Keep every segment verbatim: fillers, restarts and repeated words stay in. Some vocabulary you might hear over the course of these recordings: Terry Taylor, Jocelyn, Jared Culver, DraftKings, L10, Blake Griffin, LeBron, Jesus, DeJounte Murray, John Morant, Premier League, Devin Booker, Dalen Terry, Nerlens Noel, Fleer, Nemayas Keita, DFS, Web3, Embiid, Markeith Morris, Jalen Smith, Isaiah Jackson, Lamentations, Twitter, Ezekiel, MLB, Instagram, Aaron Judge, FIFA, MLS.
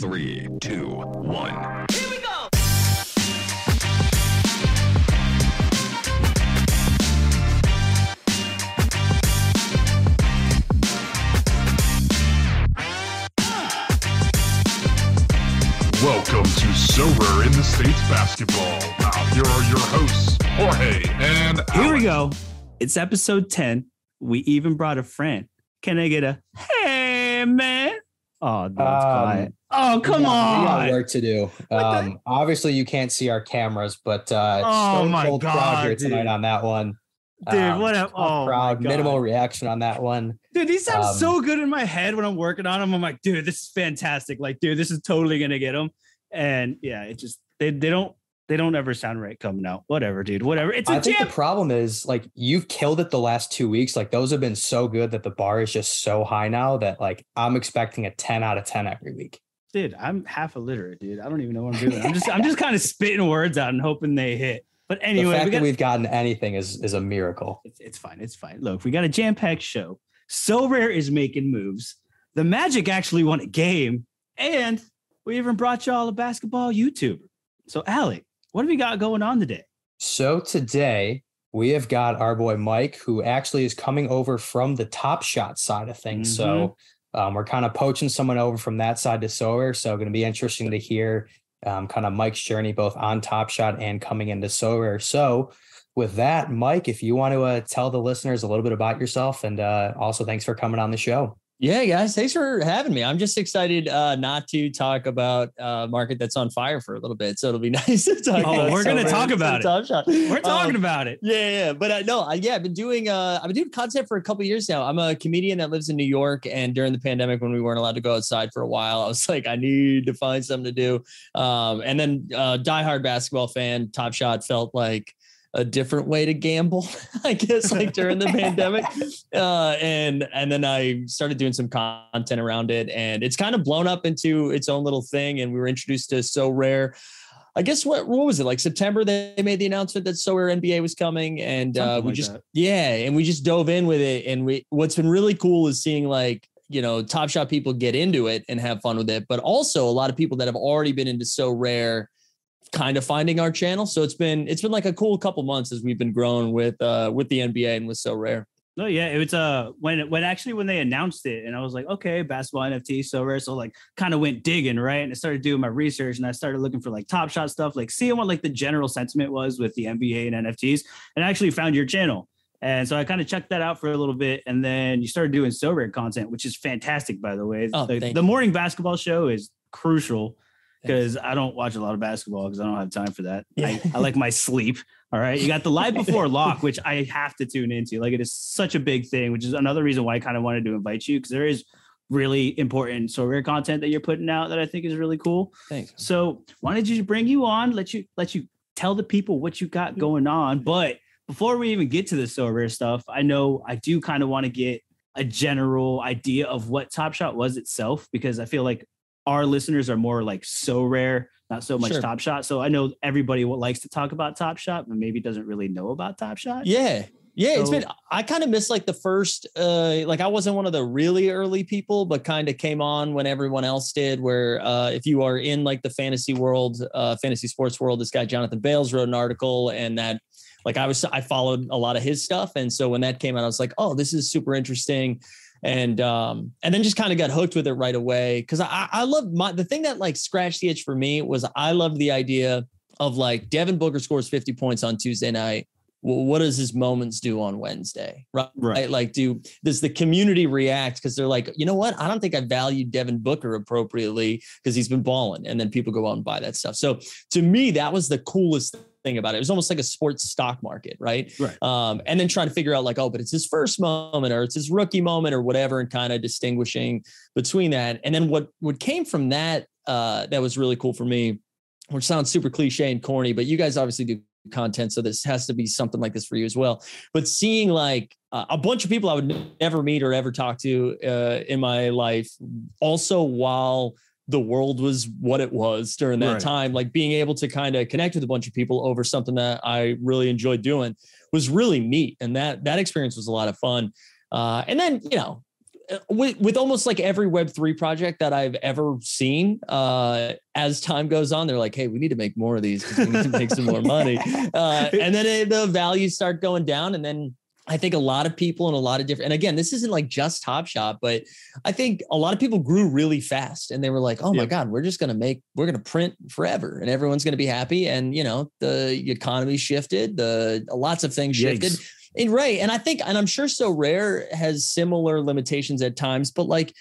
Three, two, one. Here we go! Welcome to Sorare in the States Basketball. Now, here are your hosts, Jorge and Alex. Here we go. It's episode ten. We even brought a friend. Can I get a hey, man? Oh, that's um, quiet. Oh, come we got, on. We got work to do. Um, obviously, you can't see our cameras, but uh, oh, stone my cold God, proud here tonight on that one. Dude, um, what a oh, proud minimal reaction on that one. Dude, these sound um, so good in my head when I'm working on them. I'm like, dude, this is fantastic. Like, dude, this is totally going to get them. And yeah, it just, they they don't, they don't ever sound right coming out. Whatever, dude, whatever. It's a I think jam- the problem is like, you've killed it the last two weeks. Like those have been so good that the bar is just so high now that like, I'm expecting a ten out of ten every week. Dude, I'm half illiterate, dude. I don't even know what I'm doing. I'm just, I'm just kind of spitting words out and hoping they hit. But anyway, the fact we got, that we've gotten anything is is a miracle. It's, it's fine. It's fine. Look, we got a jam-packed show. Sorare is making moves. The Magic actually won a game, and we even brought y'all a basketball YouTuber. So, Alec, what do we got going on today? So today we have got our boy Mike, who actually is coming over from the Top Shot side of things. Mm-hmm. So. Um, we're kind of poaching someone over from that side to Sorare. So going to be interesting to hear um, kind of Mike's journey, both on Top Shot and coming into Sorare. So with that, Mike, if you want to uh, tell the listeners a little bit about yourself and uh, also thanks for coming on the show. Yeah, guys, thanks for having me. I'm just excited uh, not to talk about a uh, market that's on fire for a little bit. So it'll be nice to talk oh, about we're going to talk about it. Top Shot. We're talking um, about it. Yeah, yeah. But uh, no, I, yeah, I've been doing uh, I've been doing content for a couple of years now. I'm a comedian that lives in New York. And during the pandemic, when we weren't allowed to go outside for a while, I was like, I need to find something to do. Um, and then uh, diehard basketball fan, Top Shot felt like a different way to gamble, I guess, like during the pandemic. Uh, and, and then I started doing some content around it and it's kind of blown up into its own little thing. And we were introduced to Sorare. I guess what, what was it like September? They made the announcement that Sorare N B A was coming and uh, we like just, that. yeah. And we just dove in with it. And we, what's been really cool is seeing like, you know, Top Shot people get into it and have fun with it, but also a lot of people that have already been into Sorare kind of finding our channel. So it's been, it's been like a cool couple months as we've been growing with, uh, with the N B A and with Sorare. No, yeah, it was, uh, when, when actually, when they announced it and I was like, okay, basketball, N F T, Sorare. So like kind of went digging, right. And I started doing my research and I started looking for like Top Shot stuff, like seeing what like the general sentiment was with the N B A and N F Ts. And I actually found your channel. And so I kind of checked that out for a little bit. And then you started doing Sorare content, which is fantastic, by the way. Oh, the, the morning basketball show is crucial. Because I don't watch a lot of basketball because I don't have time for that. Yeah. I, I like my sleep. All right. You got the live before lock, which I have to tune into. Like it is such a big thing, which is another reason why I kind of wanted to invite you because there is really important Sorare content that you're putting out that I think is really cool. Thanks. So why don't you bring you on? Let you let you tell the people what you got going on. But before we even get to the Sorare stuff, I know I do kind of want to get a general idea of what Top Shot was itself, because I feel like our listeners are more like Sorare, not so much sure. Top Shot. So I know everybody likes to talk about Top Shot, but maybe doesn't really know about Top Shot. Yeah. Yeah. So, it's been, I kind of missed like the first, uh, like I wasn't one of the really early people, but kind of came on when everyone else did, where uh, if you are in like the fantasy world, uh, fantasy sports world, this guy, Jonathan Bales, wrote an article and that, like I was, I followed a lot of his stuff. And so when that came out, I was like, oh, this is super interesting. And, um, and then just kind of got hooked with it right away. Cause I, I love my, the thing that like scratched the itch for me was I loved the idea of like Devin Booker scores fifty points on Tuesday night. Well, what does his moments do on Wednesday? Right. right. Like do, does the community react? Cause they're like, you know what? I don't think I valued Devin Booker appropriately cause he's been balling. And then people go out and buy that stuff. So to me, that was the coolest thing about it. It was almost like a sports stock market, right? Right. Um, and then trying to figure out like, oh, but it's his first moment or it's his rookie moment or whatever, and kind of distinguishing between that. And then what what came from that uh, that was really cool for me, which sounds super cliche and corny, but you guys obviously do content, so this has to be something like this for you as well. But seeing like uh, a bunch of people I would never meet or ever talk to uh, in my life, also while the world was what it was during that right. time, like being able to kind of connect with a bunch of people over something that I really enjoyed doing was really neat. And that, that experience was a lot of fun. Uh, and then, you know, with, with almost like every Web three project that I've ever seen, uh, as time goes on, they're like, hey, we need to make more of these because we need to make some more money. Uh, and then it, the values start going down. And then I think a lot of people in a lot of different, and again, this isn't like just Top Shot, but I think a lot of people grew really fast and they were like, oh my yeah. God, we're just going to make, we're going to print forever and everyone's going to be happy. And, you know, the economy shifted, the lots of things shifted. Yikes. And right. And I think, and I'm sure Sorare has similar limitations at times, but like,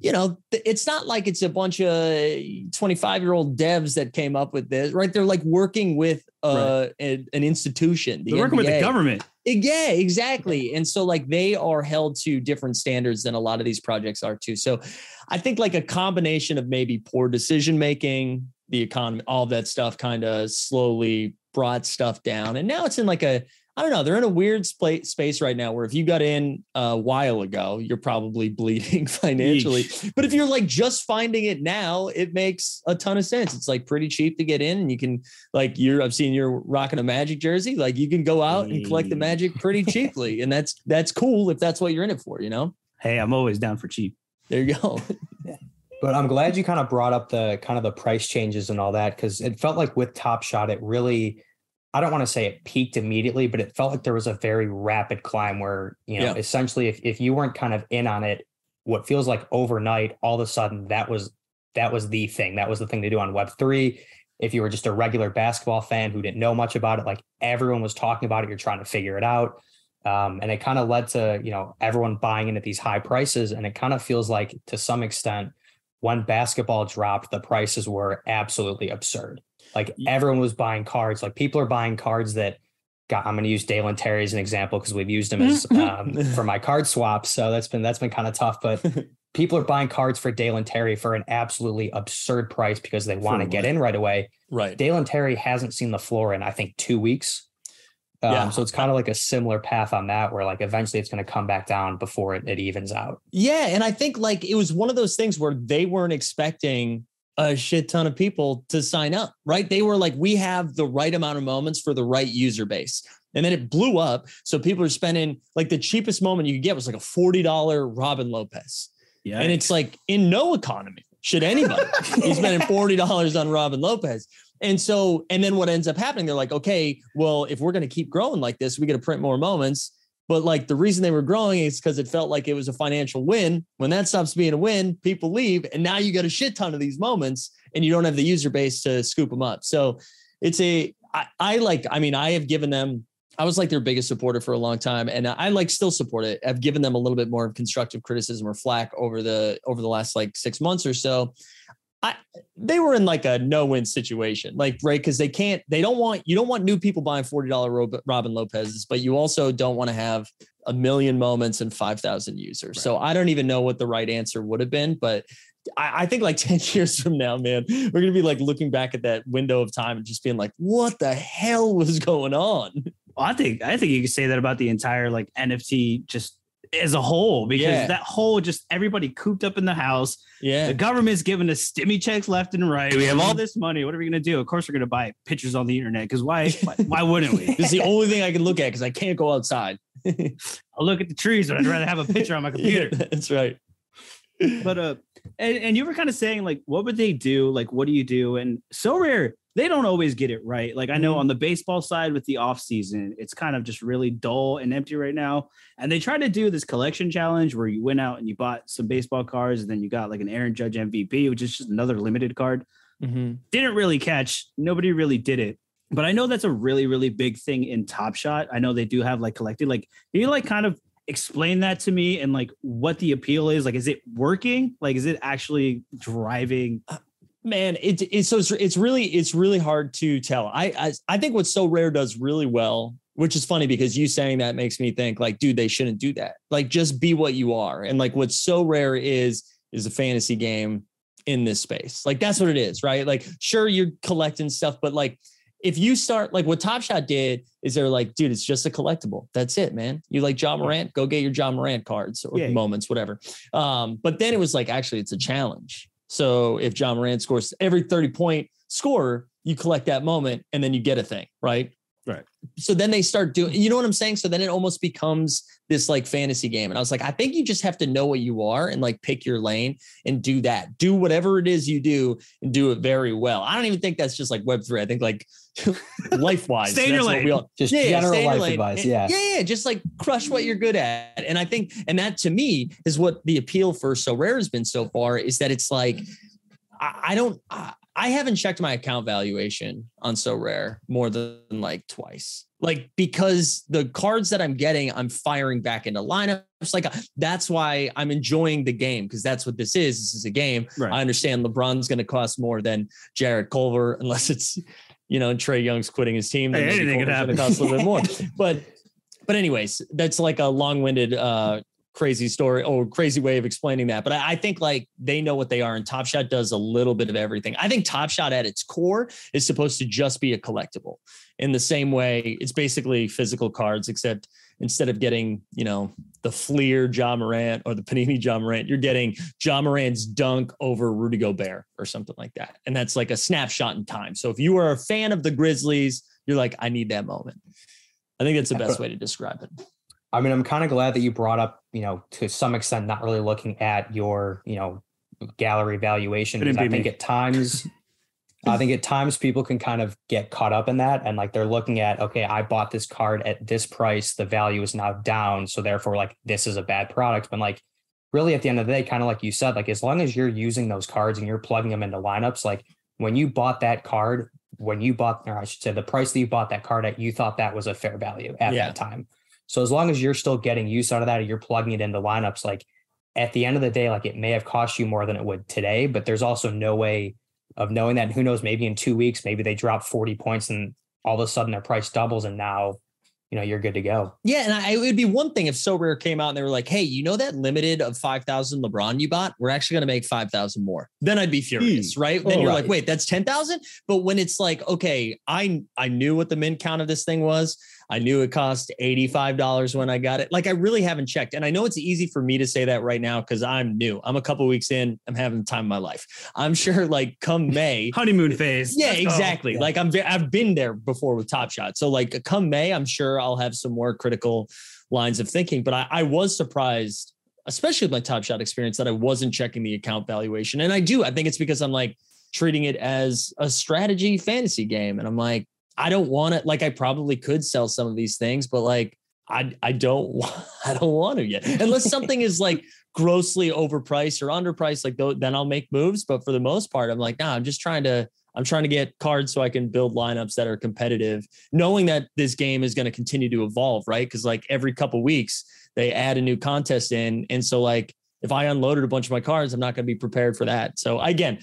you know, it's not like it's a bunch of twenty-five year old devs that came up with this, right? They're like working with uh, right. a, an institution. The They're N B A. Working with the government. Yeah, exactly. And so like they are held to different standards than a lot of these projects are too. So I think like a combination of maybe poor decision-making, the economy, all that stuff kind of slowly brought stuff down. And now it's in like a, I don't know, they're in a weird sp- space right now where if you got in a while ago, you're probably bleeding financially. Yeesh. But if you're like just finding it now, it makes a ton of sense. It's like pretty cheap to get in and you can like you're I've seen you're rocking a Magic jersey. Like you can go out and collect the Magic pretty cheaply. And that's that's cool if that's what you're in it for, you know? Hey, I'm always down for cheap. There you go. But I'm glad you kind of brought up the kind of the price changes and all that, because it felt like with Top Shot, it really, I don't want to say it peaked immediately, but it felt like there was a very rapid climb where, you know, yeah. essentially if, if you weren't kind of in on it, what feels like overnight, all of a sudden that was that was the thing. That was the thing to do on Web three. If you were just a regular basketball fan who didn't know much about it, like everyone was talking about it, you're trying to figure it out. Um, and it kind of led to, you know, everyone buying in at these high prices. And it kind of feels like to some extent, when basketball dropped, the prices were absolutely absurd. Like everyone was buying cards. Like people are buying cards that got, I'm going to use Dalen Terry as an example because we've used him as um, for my card swap. So that's been, that's been kind of tough, but people are buying cards for Dalen Terry for an absolutely absurd price because they want to get in right away. Right. Dalen Terry hasn't seen the floor in, I think, two weeks. Um, yeah. So it's kind of like a similar path on that where like eventually it's going to come back down before it, it evens out. Yeah. And I think like it was one of those things where they weren't expecting a shit ton of people to sign up, right? They were like, we have the right amount of moments for the right user base. And then it blew up. So people are spending like the cheapest moment you could get was like a forty dollars Robin Lopez. Yeah. And it's like in no economy should anybody be spending forty dollars on Robin Lopez. And so, and then what ends up happening, they're like, okay, well, if we're going to keep growing like this, we got to print more moments. But like the reason they were growing is because it felt like it was a financial win. When that stops being a win, people leave. And now you got a shit ton of these moments and you don't have the user base to scoop them up. So it's a, I, I like, I mean, I have given them, I was like their biggest supporter for a long time. And I like still support it. I've given them a little bit more of constructive criticism or flack over the, over the last like six months or so. I, they were in like a no-win situation, like, right. Cause they can't, they don't want, you don't want new people buying forty dollars Robin Lopez's, but you also don't want to have a million moments and five thousand users. Right. So I don't even know what the right answer would have been, but I, I think like ten years from now, man, we're going to be like looking back at that window of time and just being like, what the hell was going on? Well, I think, I think you could say that about the entire like N F T, just as a whole, because yeah. that whole, just everybody cooped up in the house. Yeah. The government's giving us stimmy checks left and right. We have all this money. What are we going to do? Of course, we're going to buy pictures on the internet. Cause why, why, why wouldn't we? This is the only thing I can look at. Cause I can't go outside. I'll look at the trees, but I'd rather have a picture on my computer. Yeah, that's right. But, uh, and, and you were kind of saying like, what would they do? Like, what do you do? And Sorare, they don't always get it right. Like I know on the baseball side with the off season, it's kind of just really dull and empty right now. And they tried to do this collection challenge where you went out and you bought some baseball cards and then you got like an Aaron Judge M V P, which is just another limited card. Mm-hmm. Didn't really catch. Nobody really did it. But I know that's a really, really big thing in Top Shot. I know they do have like collected, like, you like kind of explain that to me and like what the appeal is. Like, is it working? Like, is it actually driving? Man, it's it's so it's really it's really hard to tell. I, I I think what Sorare does really well, which is funny because you saying that makes me think like, dude, they shouldn't do that. Like, just be what you are. And like, what's Sorare is is a fantasy game in this space. Like, that's what it is, right? Like, sure, you're collecting stuff, but like, if you start like what Top Shot did is they're like, dude, it's just a collectible. That's it, man. You like Ja Morant, go get your Ja Morant cards or yeah, moments, whatever. Um, but then it was like, actually, it's a challenge. So if John Morant scores every thirty point scorer, you collect that moment and then you get a thing, right? Right. So then they start doing, you know what I'm saying? So then it almost becomes this like fantasy game. And I was like, I think you just have to know what you are and like pick your lane and do that. Do whatever it is you do and do it very well. I don't even think that's just like Web three. I think like life-wise. Stay in your lane. Just yeah, general life lane. advice. And, yeah. yeah. Yeah. Just like crush what you're good at. And I think, and that to me is what the appeal for Sorare has been so far, is that it's like, I, I don't, I, I haven't checked my account valuation on Sorare more than like twice, like because the cards that I'm getting, I'm firing back into lineups. Like that's why I'm enjoying the game, because that's what this is. This is a game. Right. I understand LeBron's going to cost more than Jared Culver, unless it's, you know, Trae Young's quitting his team. Hey, anything could happen. Cost a little bit more. But, but anyways, that's like a long-winded uh, crazy story or crazy way of explaining that. But I, I think like they know what they are, and Top Shot does a little bit of everything. I think Top Shot at its core is supposed to just be a collectible in the same way. It's basically physical cards, except instead of getting, you know, the Fleer Ja Morant or the Panini Ja Morant, you're getting Ja Morant's dunk over Rudy Gobert or something like that. And that's like a snapshot in time. So if you are a fan of the Grizzlies, you're like, I need that moment. I think that's the best way to describe it. I mean, I'm kind of glad that you brought up, you know, to some extent, not really looking at your, you know, gallery valuation. I think me. at times, I think at times people can kind of get caught up in that. And like, they're looking at, okay, I bought this card at this price. The value is now down. So therefore, like, this is a bad product. But like, really at the end of the day, kind of like you said, like, as long as you're using those cards and you're plugging them into lineups, like when you bought that card, when you bought, or I should say the price that you bought that card at, you thought that was a fair value at yeah. that time. So as long as you're still getting use out of that, or you're plugging it into lineups, like at the end of the day, like it may have cost you more than it would today, but there's also no way of knowing that. And who knows, maybe in two weeks, maybe they drop forty points and all of a sudden their price doubles. And now, you know, you're good to go. Yeah. And I, it would be one thing if Sorare came out and they were like, hey, you know, that limited of five thousand LeBron you bought, we're actually going to make five thousand more. Then I'd be furious. Mm. Right. Then all you're right. like, wait, that's ten thousand. But when it's like, okay, I, I knew what the min count of this thing was. I knew it cost eighty-five dollars when I got it. Like, I really haven't checked. And I know it's easy for me to say that right now because I'm new. I'm a couple of weeks in. I'm having the time of my life. I'm sure, like, come May. Honeymoon phase. Yeah, Let's exactly. Go. Like, I'm, I've been there before with Top Shot. So, like, come May, I'm sure I'll have some more critical lines of thinking. But I, I was surprised, especially with my Top Shot experience, that I wasn't checking the account valuation. And I do. I think it's because I'm, like, treating it as a strategy fantasy game. And I'm like, I don't want to, like, I probably could sell some of these things, but like, I I don't want, I don't want to yet. Unless something is like grossly overpriced or underpriced, like th- then I'll make moves. But for the most part, I'm like, nah, I'm just trying to, I'm trying to get cards so I can build lineups that are competitive, knowing that this game is going to continue to evolve. Right. Cause like every couple weeks they add a new contest in. And so like, if I unloaded a bunch of my cards, I'm not going to be prepared for that. So again,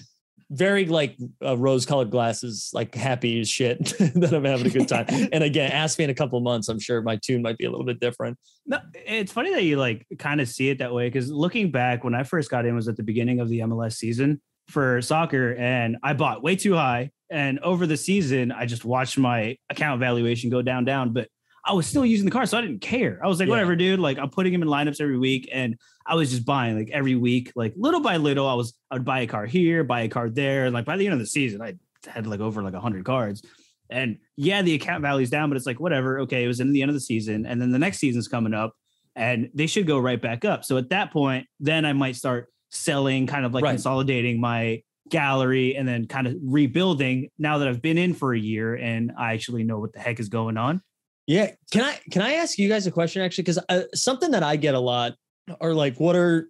very like uh, rose colored glasses, like happy as shit that I'm having a good time. And again, ask me in a couple of months, I'm sure my tune might be a little bit different. No, it's funny that you like kind of see it that way. Cause looking back when I first got in was at the beginning of the M L S season for soccer. And I bought way too high. And over the season, I just watched my account valuation go down, down, but I was still using the car. So I didn't care. I was like, yeah. whatever, dude, like I'm putting him in lineups every week. And I was just buying like every week, like little by little, I was, I would buy a car here, buy a car there. And like by the end of the season, I had like over like a hundred cards and yeah, the account value's down, but it's like, whatever. Okay. It was in the end of the season. And then the next season's coming up and they should go right back up. So at that point, then I might start selling, kind of like right. consolidating my gallery and then kind of rebuilding now that I've been in for a year and I actually know what the heck is going on. Yeah. Can I, can I ask you guys a question actually? Cause uh, something that I get a lot are like, what are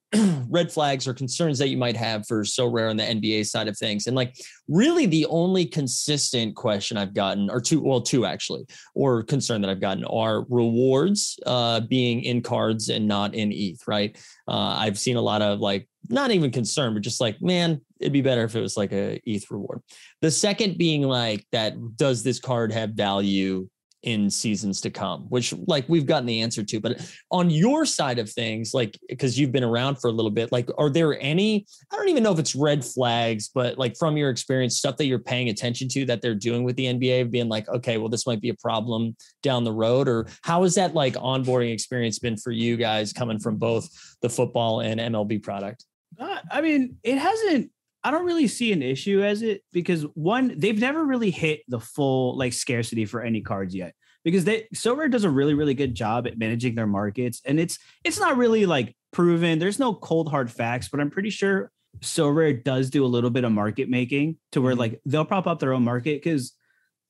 red flags or concerns that you might have for Sorare on the N B A side of things? And like, really the only consistent question I've gotten or two, well, two actually, or concern that I've gotten are rewards uh, being in cards and not in E T H. Right. Uh, I've seen a lot of like, not even concern, but just like, man, it'd be better if it was like a E T H reward. The second being like that, does this card have value in seasons to come, which like we've gotten the answer to, but on your side of things, like, cause you've been around for a little bit, like, are there any, I don't even know if it's red flags, but like from your experience, stuff that you're paying attention to that they're doing with the N B A being like, okay, well, this might be a problem down the road, or how has that like onboarding experience been for you guys coming from both the football and M L B product? Uh, I mean, it hasn't, I don't really see an issue as it because one, they've never really hit the full like scarcity for any cards yet. because they Sorare does a really, really good job at managing their markets. And it's it's not really like proven. There's no cold hard facts, but I'm pretty sure Sorare does do a little bit of market making to where like they'll prop up their own market. Because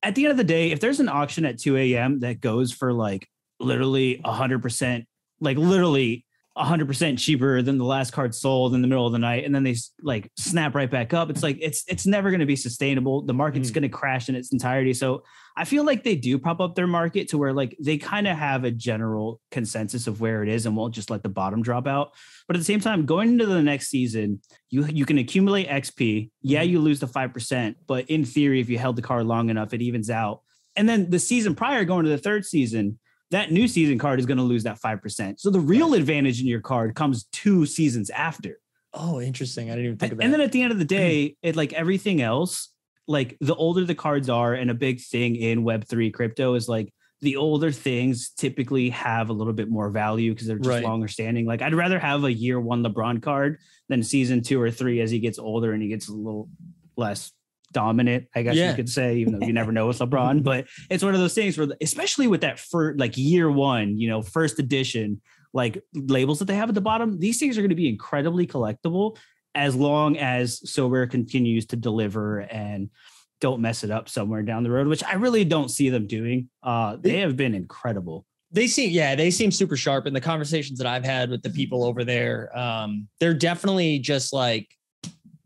at the end of the day, if there's an auction at two a.m. that goes for like literally one hundred percent, like literally one hundred percent cheaper than the last card sold in the middle of the night, and then they like snap right back up, it's like it's it's never going to be sustainable. The market's mm. going to crash in its entirety. So I feel like they do prop up their market to where like they kind of have a general consensus of where it is and won't just let the bottom drop out. But at the same time, going into the next season, you you can accumulate X P. Yeah, you lose the five percent, but in theory, if you held the card long enough, it evens out. And then the season prior, going to the third season, that new season card is going to lose that five percent. So the real advantage in your card comes two seasons after. Oh, interesting. I didn't even think about it. And then at the end of the day, it like everything else, like the older the cards are, and a big thing in Web three crypto is like the older things typically have a little bit more value because they're just right. longer standing. Like I'd rather have a year one LeBron card than season two or three as he gets older and he gets a little less dominant, I guess yeah. you could say, even though you never know with LeBron, but it's one of those things where, especially with that for like year one, you know, first edition, like labels that they have at the bottom, these things are going to be incredibly collectible as long as Sorare continues to deliver and don't mess it up somewhere down the road, which I really don't see them doing. Uh, they have been incredible. They seem, yeah, they seem super sharp. And the conversations that I've had with the people over there, um, they're definitely just like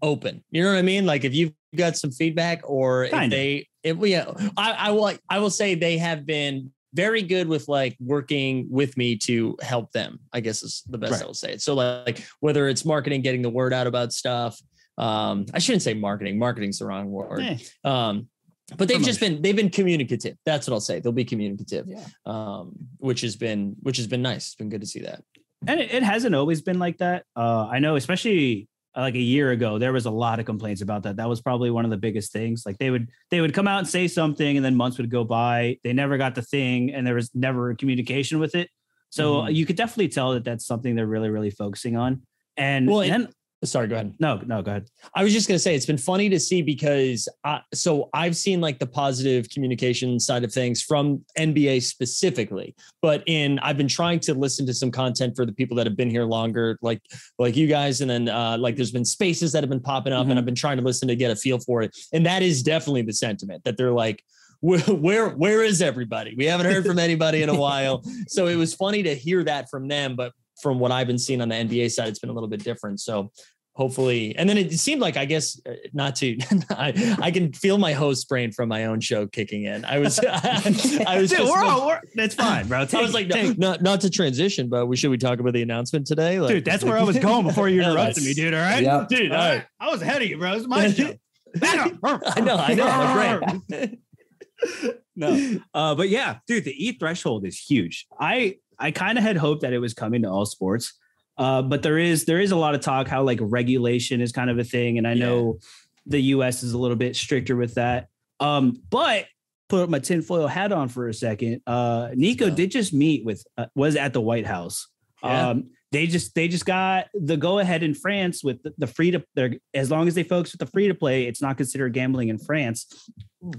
open. You know what I mean? Like if you've got some feedback or if they if we yeah, I, I will I will say they have been very good with like working with me to help them, I guess is the best right. I will say it. So like, like whether it's marketing, getting the word out about stuff. Um, I shouldn't say marketing. Marketing's the wrong word. Eh. Um, but they've Promotion. just been they've been communicative. That's what I'll say. They'll be communicative. Yeah. Um, which has been which has been nice. It's been good to see that. And it, it hasn't always been like that. Uh, I know, especially like a year ago, there was a lot of complaints about that. That was probably one of the biggest things. Like they would, they would come out and say something and then months would go by. They never got the thing and there was never communication with it. So mm-hmm. you could definitely tell that that's something they're really, really focusing on. And well, then, it, sorry, go ahead. No, no, go ahead. I was just going to say, it's been funny to see because I, so I've seen like the positive communication side of things from N B A specifically, but in, I've been trying to listen to some content for the people that have been here longer, like, like you guys. And then uh, like, there's been spaces that have been popping up mm-hmm. and I've been trying to listen to get a feel for it. And that is definitely the sentiment that they're like, where, where, where is everybody? We haven't heard from anybody in a while. So it was funny to hear that from them, but from what I've been seeing on the N B A side, it's been a little bit different. So hopefully, and then it seemed like, I guess not to, I, I can feel my host brain from my own show kicking in. I was, I, I was, Dude, we're all, we're, that's fine, bro. Take, I was like, no, not, not to transition, but we, should we talk about the announcement today? Like, Dude, that's where I was going before you interrupted me, dude. All right. Yep. Dude, all right. I was ahead of you, bro. It was my show. I know, I know. I'm great. No, uh, but yeah, dude, the E T H threshold is huge. I, I kind of had hoped that it was coming to all sports, uh, but there is there is a lot of talk how like regulation is kind of a thing. And I yeah. know the U S is a little bit stricter with that. Um, but put my tinfoil hat on for a second. Uh, Nico yeah. did just meet with uh, was at the White House. Yeah. Um, they just they just got the go ahead in France with the, the free to their, as long as they focus with the free to play, it's not considered gambling in France.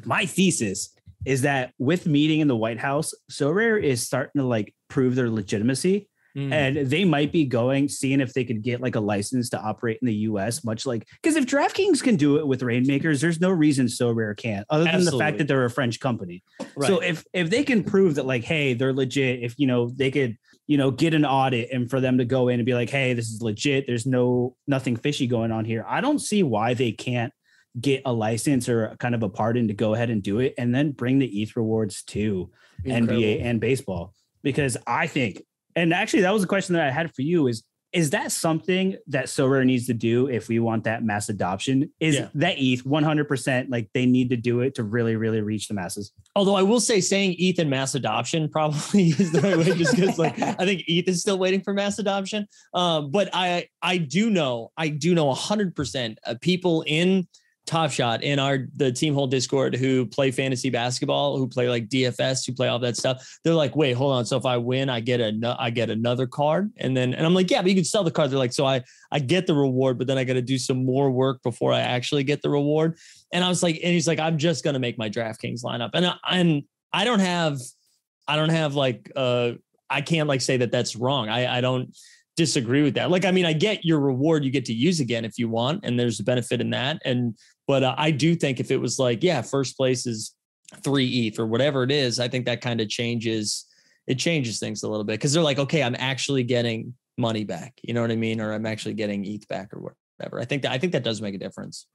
My thesis is that with meeting in the White House, Sorare is starting to like prove their legitimacy mm. and they might be going, seeing if they could get like a license to operate in the U S, much like, because if DraftKings can do it with Rainmakers, there's no reason Sorare can't, other than Absolutely. the fact that they're a French company. Right. So if, if they can prove that like, hey, they're legit, if, you know, they could, you know, get an audit and for them to go in and be like, hey, this is legit. There's no, nothing fishy going on here. I don't see why they can't get a license or kind of a pardon to go ahead and do it and then bring the E T H rewards to Incredible. N B A and baseball. Because I think, and actually that was a question that I had for you is, is that something that Sorare needs to do if we want that mass adoption? Is yeah. that E T H one hundred percent like they need to do it to really, really reach the masses? Although I will say saying E T H and mass adoption probably is the right way just because like I think E T H is still waiting for mass adoption. Uh, but I, I do know, I do know one hundred percent of people in Top Shot in our the team whole Discord who play fantasy basketball, who play like D F S, who play all that stuff. They're like, wait, hold on. So if I win, I get a I get another card, and then and I'm like, yeah, but you can sell the card. They're like, so I I get the reward, but then I got to do some more work before I actually get the reward. And I was like, and he's like, I'm just gonna make my DraftKings lineup, and I, and I don't have I don't have like, uh, I can't like say that that's wrong. I, I don't disagree with that. Like, I mean, I get your reward you get to use again if you want, and there's a benefit in that. And, but uh, I do think if it was like, yeah, first place is three E T H or whatever it is, I think that kind of changes, it changes things a little bit. Cause they're like, okay, I'm actually getting money back. You know what I mean? Or I'm actually getting E T H back or whatever. I think that, I think that does make a difference.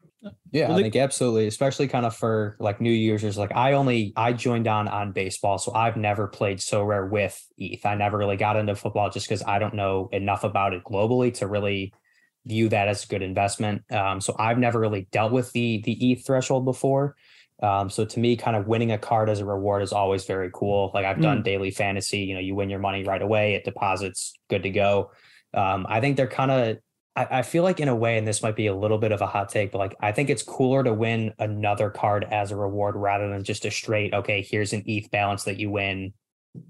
Yeah, well, I think absolutely, especially kind of for like new users. Like I only, I joined on on baseball, so I've never played Sorare with E T H. I never really got into football just because I don't know enough about it globally to really view that as a good investment. Um, so I've never really dealt with the the E T H threshold before. Um, so to me, kind of winning a card as a reward is always very cool. Like I've done mm. daily fantasy, you know, you win your money right away, it deposits, good to go. Um, I think they're kind of, I feel like in a way, and this might be a little bit of a hot take, but like, I think it's cooler to win another card as a reward rather than just a straight, okay, here's an E T H balance that you win,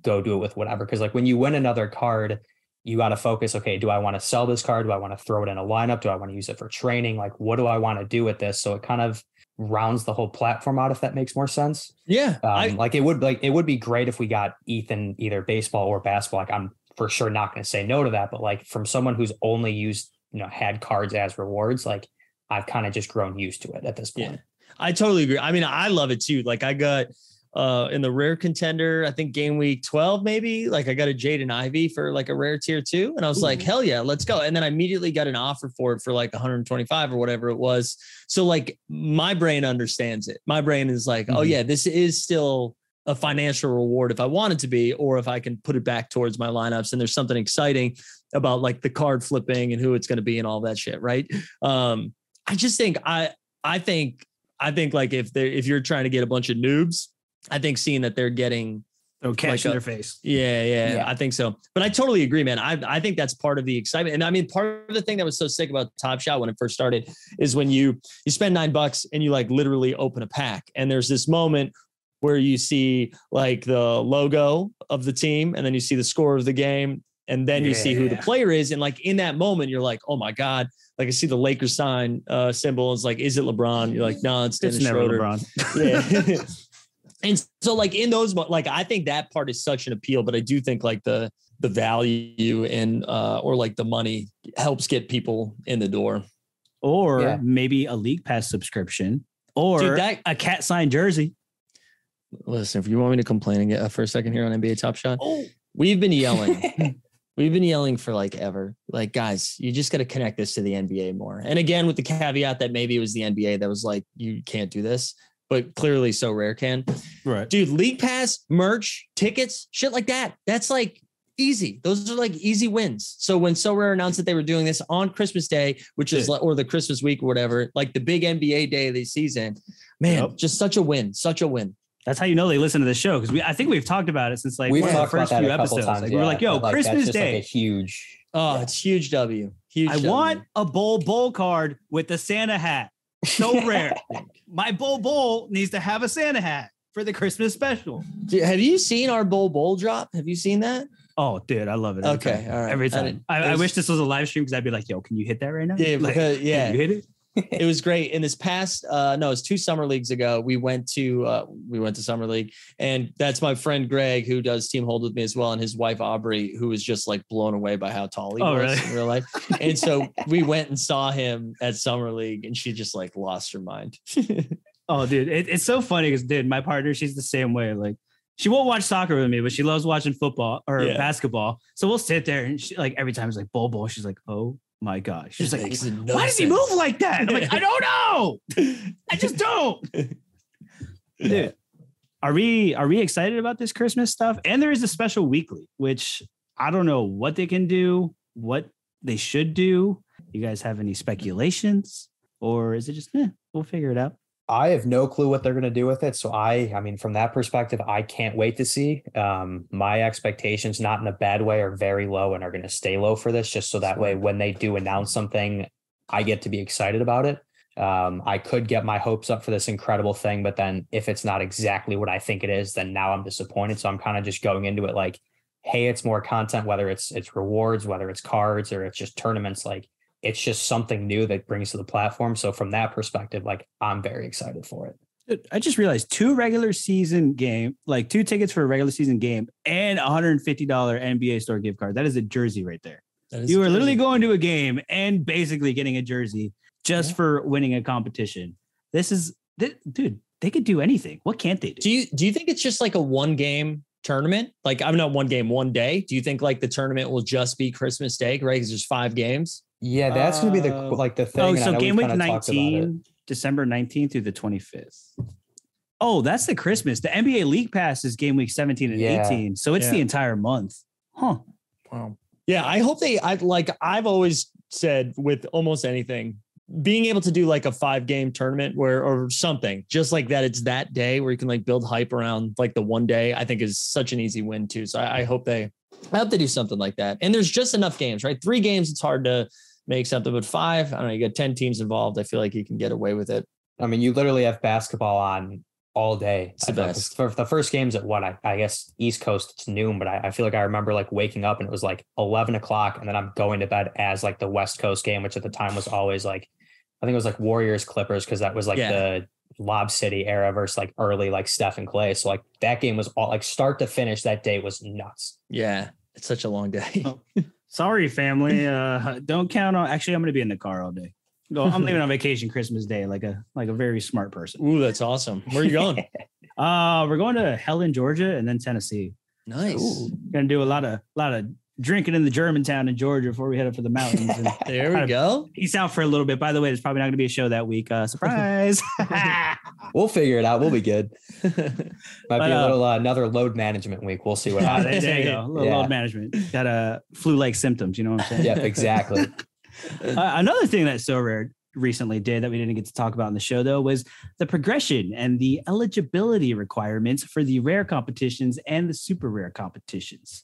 go do it with whatever. Cause like when you win another card, you got to focus, okay, do I want to sell this card? Do I want to throw it in a lineup? Do I want to use it for training? Like, what do I want to do with this? So it kind of rounds the whole platform out, if that makes more sense. Yeah. Um, I, like it would, like, it would be great if we got E T H in either baseball or basketball. Like I'm for sure not going to say no to that, but like from someone who's only used, you know, had cards as rewards, like I've kind of just grown used to it at this point. Yeah, I totally agree. I mean, I love it too. Like I got uh, in the rare contender, I think game week twelve, maybe, like I got a Jade and Ivy for like a rare tier two. And I was Ooh. like, hell yeah, let's go. And then I immediately got an offer for it for like one hundred twenty-five or whatever it was. So like my brain understands it. My brain is like, mm-hmm. oh yeah, this is still a financial reward if I want it to be, or if I can put it back towards my lineups. And there's something exciting about like the card flipping and who it's going to be and all that shit. Right. Um, I just think, I, I think, I think like if they're, if you're trying to get a bunch of noobs, I think seeing that they're getting oh, cash like in a, their face. Yeah, yeah. Yeah. I think so. But I totally agree, man. I I think that's part of the excitement. And I mean, part of the thing that was so sick about Top Shot when it first started is when you, you spend nine bucks and you like literally open a pack, and there's this moment where you see like the logo of the team, and then you see the score of the game, and then you yeah. see who the player is. And like in that moment, you're like, oh my God, like I see the Lakers sign uh, symbol. It's like, is it LeBron? You're like, no, it's Dennis it's never Schroeder. LeBron. Yeah. And so like in those, like, I think that part is such an appeal, but I do think like the, the value in uh, or like the money helps get people in the door. Or yeah. maybe a League Pass subscription, or Dude, that- a cat signed jersey. Listen, if you want me to complain for a second here on N B A Top Shot, oh. we've been yelling. We've been yelling for like ever. Like, guys, you just got to connect this to the N B A more. And again, with the caveat that maybe it was the N B A that was like, you can't do this, but clearly Sorare can. Right. Dude, League Pass, merch, tickets, shit like that. That's like easy. Those are like easy wins. So when Sorare announced that they were doing this on Christmas Day, which is like, or the Christmas week or whatever, like the big N B A day of the season, man, yep. just such a win, such a win. That's how you know they listen to the show, because we I think we've talked about it since like we've one of the first few episodes. Times, like, yeah. We were like, "Yo, like Christmas that's Day, like a huge." Oh, yeah. It's huge W. Huge. I w. want a bowl bowl card with the Santa hat. So rare. My bowl bowl needs to have a Santa hat for the Christmas special. Dude, have you seen our bowl bowl drop? Have you seen that? Oh, dude, I love it. Every okay, time. all right. Every time. I, I, I wish this was a live stream, because I'd be like, "Yo, can you hit that right now?" Yeah, like, because, yeah. Can you hit it? It was great. In this past, uh, no, it was two summer leagues ago. We went to uh, we went to summer league, and that's my friend Greg, who does Team Hold with me as well, and his wife Aubrey, who was just like blown away by how tall he oh, was really? in real life. And so we went and saw him at summer league, and she just like lost her mind. Oh, dude, it, it's so funny because, dude, my partner, she's the same way. Like, she won't watch soccer with me, but she loves watching football or yeah. basketball. So we'll sit there, and she, like every time it's like bowl bowl, she's like, oh. My gosh. She's like, no why sense. does he move like that? And I'm like, I don't know. I just don't. Dude, are we are we excited about this Christmas stuff? And there is a special weekly, which I don't know what they can do, what they should do. You guys have any speculations? Or is it just, eh, we'll figure it out? I have no clue what they're going to do with it. So I, I mean, from that perspective, I can't wait to see. Um, my expectations, not in a bad way, are very low and are going to stay low for this, just so that way when they do announce something, I get to be excited about it. Um, I could get my hopes up for this incredible thing, but then if it's not exactly what I think it is, then now I'm disappointed. So I'm kind of just going into it like, hey, it's more content, whether it's, it's rewards, whether it's cards, or it's just tournaments. Like, it's just something new that brings to the platform. So from that perspective, like, I'm very excited for it. I just realized two regular season game, like two tickets for a regular season game and a one hundred fifty dollars N B A store gift card. That is a jersey right there. You are literally going to a game and basically getting a jersey just yeah. for winning a competition. This is, this, dude, they could do anything. What can't they do? Do you, do you think it's just like a one game tournament? Like, I'm not one game, one day. Do you think like the tournament will just be Christmas Day, right? Because there's five games. Yeah, that's uh, going to be the like the thing. Oh, so game week nineteen, December nineteenth through the twenty-fifth. Oh, that's the Christmas. The N B A League Pass is game week seventeen and yeah. eighteen. So it's yeah. the entire month. Huh. Wow. Yeah, I hope they, I like, I've always said with almost anything, being able to do like a five game tournament where, or something just like that, it's that day where you can like build hype around like the one day, I think is such an easy win too. So I, I hope they, I hope they do something like that. And there's just enough games, right? Three games, it's hard to make something, but five, I don't know, you got ten teams involved. I feel like you can get away with it. I mean, you literally have basketball on all day. It's the best. For the first game's at what, I, I guess East Coast, it's noon, but I, I feel like I remember like waking up and it was like eleven o'clock, and then I'm going to bed as like the West Coast game, which at the time was always like, I think it was like Warriors Clippers, because that was like yeah. the Lob City era versus like early like Steph and Clay. So like that game was all like start to finish. That day was nuts. Yeah, it's such a long day. Oh. Sorry, family. Uh, don't count on. Actually, I'm going to be in the car all day. Go. I'm leaving on vacation Christmas Day, like a like a very smart person. Ooh, that's awesome. Where are you going? uh, we're going to Helen, Georgia, and then Tennessee. Nice. Ooh. Going to do a lot of lot of drinking in the Germantown in Georgia before we head up for the mountains. And there we go. Peace out for a little bit. By the way, there's probably not going to be a show that week. Uh, surprise. We'll figure it out. We'll be good. Might but, be a little uh, another load management week. We'll see what happens. There you go. A little yeah. load management. Got a uh, flu-like symptoms. You know what I'm saying? Yeah, exactly. uh, another thing that Sorare recently did that we didn't get to talk about in the show though was the progression and the eligibility requirements for the rare competitions and the super rare competitions.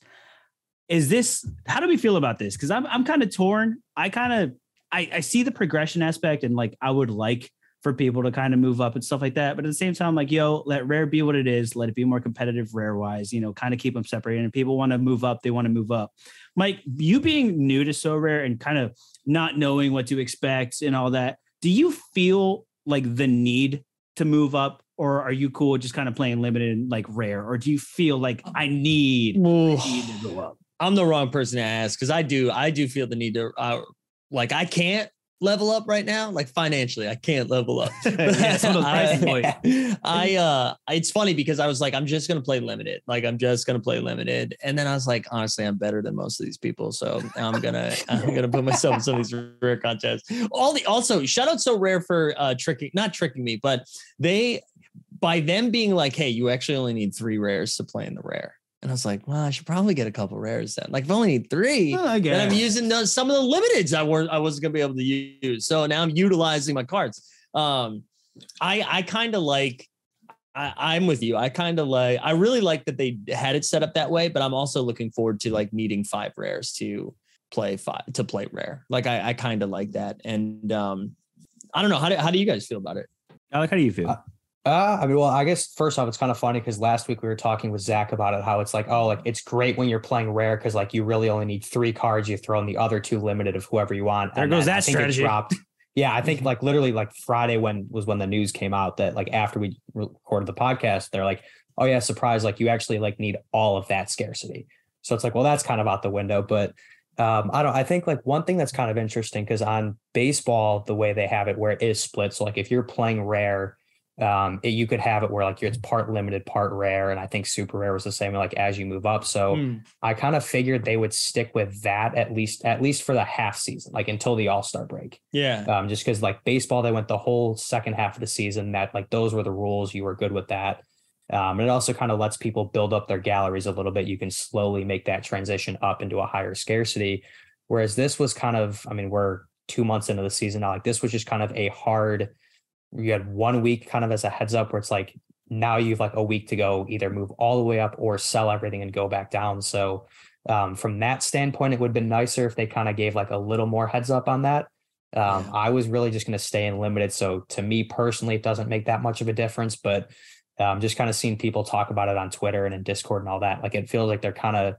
Is this, how do we feel about this? Because I'm I'm kind of torn. I kind of I, I see the progression aspect, and like I would like for people to kind of move up and stuff like that. But at the same time, like, yo, let rare be what it is. Let it be more competitive rare wise, you know, kind of keep them separated. And if people want to move up, they want to move up. Mike, you being new to Sorare and kind of not knowing what to expect and all that, do you feel like the need to move up, or are you cool just kind of playing limited and like rare? Or do you feel like I need, I need to go up? I'm the wrong person to ask, because I do. I do feel the need to uh, like I can't level up right now, like financially I can't level up. Yes, I, I uh it's funny because I was like, I'm just gonna play limited, like I'm just gonna play limited, and then I was like, honestly, I'm better than most of these people, so I'm gonna I'm gonna put myself in some of these rare contests. All the also shout out Sorare for uh tricking not tricking me, but they by them being like, hey, you actually only need three rares to play in the rare. And I was like, well, I should probably get a couple rares then. Like, if I only need three, oh, I guess. And I'm using those, some of the limiteds I weren't, I wasn't gonna be able to use. So now I'm utilizing my cards. Um, I I kind of like, I, I'm with you. I kind of like, I really like that they had it set up that way. But I'm also looking forward to like needing five rares to play five to play rare. Like I, I kind of like that. And um, I don't know, how do how do you guys feel about it? Alec, how do you feel? Uh, Uh, I mean, well, I guess first off, it's kind of funny because last week we were talking with Zach about it, how it's like, oh, like it's great when you're playing rare because like you really only need three cards. You throw in the other two limited of whoever you want. There and goes that, that strategy. Dropped. Yeah, I think like literally like Friday when was when the news came out that like after we recorded the podcast, they're like, oh, yeah, surprise. Like you actually like need all of that scarcity. So it's like, well, that's kind of out the window. But um, I don't I think like one thing that's kind of interesting because on baseball, the way they have it where it is split. So like if you're playing rare, um it, you could have it where like it's part limited, part rare, and I think super rare was the same like as you move up. So mm. I kind of figured they would stick with that at least at least for the half season, like until the all-star break. Yeah um just because like baseball, they went the whole second half of the season that like those were the rules. You were good with that. Um and it also kind of lets people build up their galleries a little bit. You can slowly make that transition up into a higher scarcity, whereas this was kind of, I mean, we're two months into the season now, like this was just kind of a hard, you had one week kind of as a heads up where it's like, now you've like a week to go either move all the way up or sell everything and go back down. So um, from that standpoint, it would have been nicer if they kind of gave like a little more heads up on that. Um, I was really just going to stay in limited. So to me personally, it doesn't make that much of a difference, but um, just kind of seeing people talk about it on Twitter and in Discord and all that. Like, it feels like they're kind of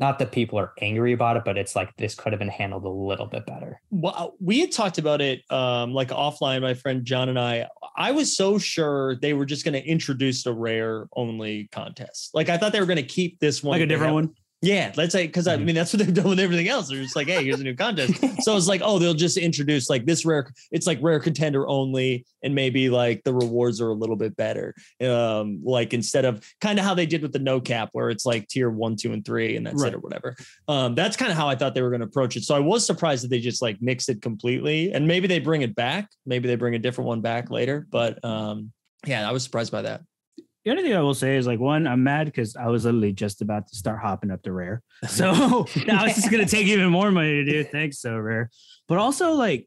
Not that people are angry about it, but it's like this could have been handled a little bit better. Well, we had talked about it um, like offline, my friend John and I. I was so sure they were just going to introduce a rare only contest. Like I thought they were going to keep this one. Like a different one? Yeah, let's say, because I mean, that's what they've done with everything else. They're just like, hey, here's a new contest. So it's like, oh, they'll just introduce like this rare. It's like rare contender only. And maybe like the rewards are a little bit better. Um, like instead of kind of how they did with the no cap, where it's like tier one, two, and three, and that's right. it or whatever. Um, that's kind of how I thought they were going to approach it. So I was surprised that they just like mixed it completely. And maybe they bring it back. Maybe they bring a different one back later. But um, yeah, I was surprised by that. The only thing I will say is like, one, I'm mad because I was literally just about to start hopping up to rare. So now it's just going to take even more money to do. Thanks, so rare. But also like,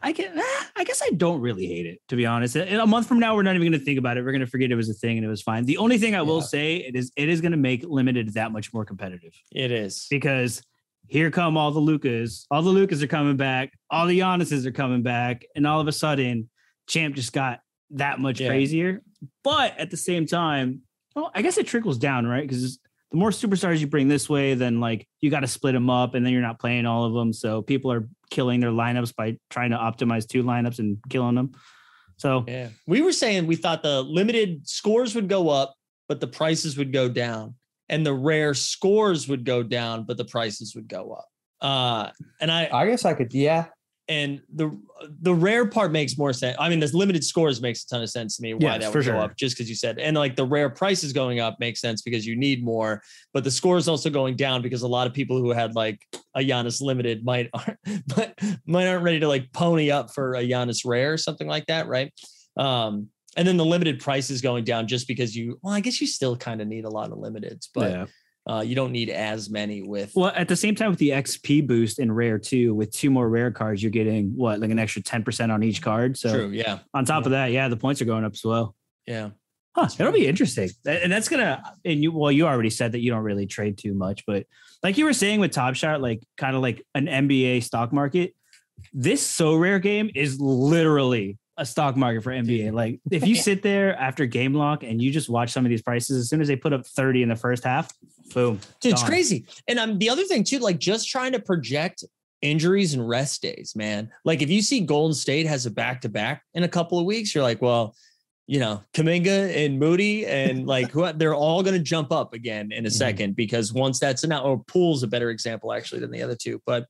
I can, I guess I don't really hate it, to be honest. In a month from now, we're not even going to think about it. We're going to forget it was a thing and it was fine. The only thing I will yeah. say it is, it is going to make limited that much more competitive. It is, because here come all the Lucas, all the Lucas are coming back. All the Giannis's are coming back. And all of a sudden Champ just got that much yeah. crazier. But at the same time, well, I guess it trickles down, right? Because the more superstars you bring this way, then like you got to split them up, and then you're not playing all of them. So people are killing their lineups by trying to optimize two lineups and killing them. So yeah, we were saying we thought the limited scores would go up, but the prices would go down, and the rare scores would go down, but the prices would go up. Uh, and I, I guess I could, yeah. And the the rare part makes more sense. I mean, this limited scores makes a ton of sense to me. Why yes, that would go sure. up, just because you said, and like the rare prices going up makes sense because you need more. But the scores also going down because a lot of people who had like a Giannis limited might aren't might aren't ready to like pony up for a Giannis rare or something like that, right? Um, and then the limited prices going down just because you. Well, I guess you still kind of need a lot of limiteds, but. Yeah. Uh, you don't need as many with. Well, at the same time with the X P boost in rare too, with two more rare cards, you're getting what, like an extra ten percent on each card. So True, yeah. on top yeah. of that, yeah, the points are going up as well. Yeah. Huh. It'll be interesting. And that's going to, and you, well, you already said that you don't really trade too much, but like you were saying with Top Shot, like kind of like an N B A stock market, this so rare game is literally a stock market for N B A. Like if you sit there after game lock and you just watch some of these prices, as soon as they put up thirty in the first half, boom. Dude, it's crazy. And um, the other thing too, like just trying to project injuries and rest days, man. Like if you see Golden State has a back-to-back in a couple of weeks, you're like, well, you know, Kuminga and Moody and like who they're all going to jump up again in a second, because once that's an out, or Pool's a better example actually than the other two. But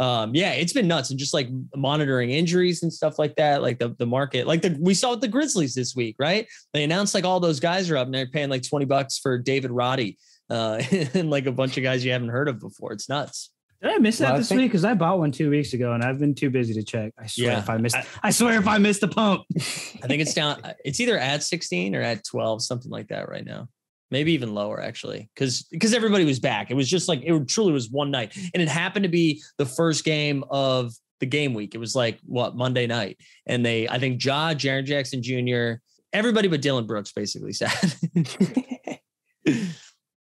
um, yeah, it's been nuts. And just like monitoring injuries and stuff like that, like the, the market, like the, we saw with the Grizzlies this week, right? They announced like all those guys are up and they're paying like twenty bucks for David Roddy uh, and like a bunch of guys you haven't heard of before. It's nuts. Did I miss that well, this think, week? Because I bought one two weeks ago, and I've been too busy to check. I swear yeah, if I missed, I, I swear if I missed the pump. I think it's down. It's either at sixteen or at twelve, something like that, right now. Maybe even lower actually, because because everybody was back. It was just like it truly was one night, and it happened to be the first game of the game week. It was like what Monday night, and they I think Ja, Jaren Jackson Junior, everybody but Dylan Brooks basically sat.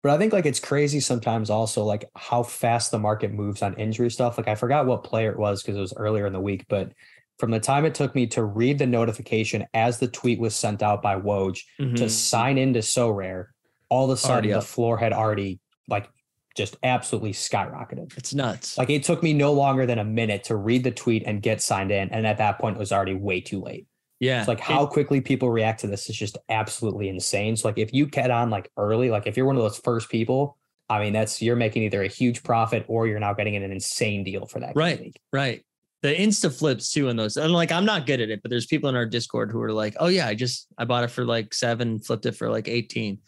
But I think like it's crazy sometimes also like how fast the market moves on injury stuff. Like I forgot what player it was because it was earlier in the week, but from the time it took me to read the notification as the tweet was sent out by Woj mm-hmm. to sign into Sorare, all of a sudden the floor had already like just absolutely skyrocketed. It's nuts. Like it took me no longer than a minute to read the tweet and get signed in. And at that point it was already way too late. Yeah. It's like how quickly people react to this is just absolutely insane. So like if you get on like early, like if you're one of those first people, I mean, that's you're making either a huge profit or you're now getting an insane deal for that. Right. Right. The Insta flips too in those. And like, I'm not good at it, but there's people in our Discord who are like, oh yeah, I just, I bought it for like seven, flipped it for like eighteen.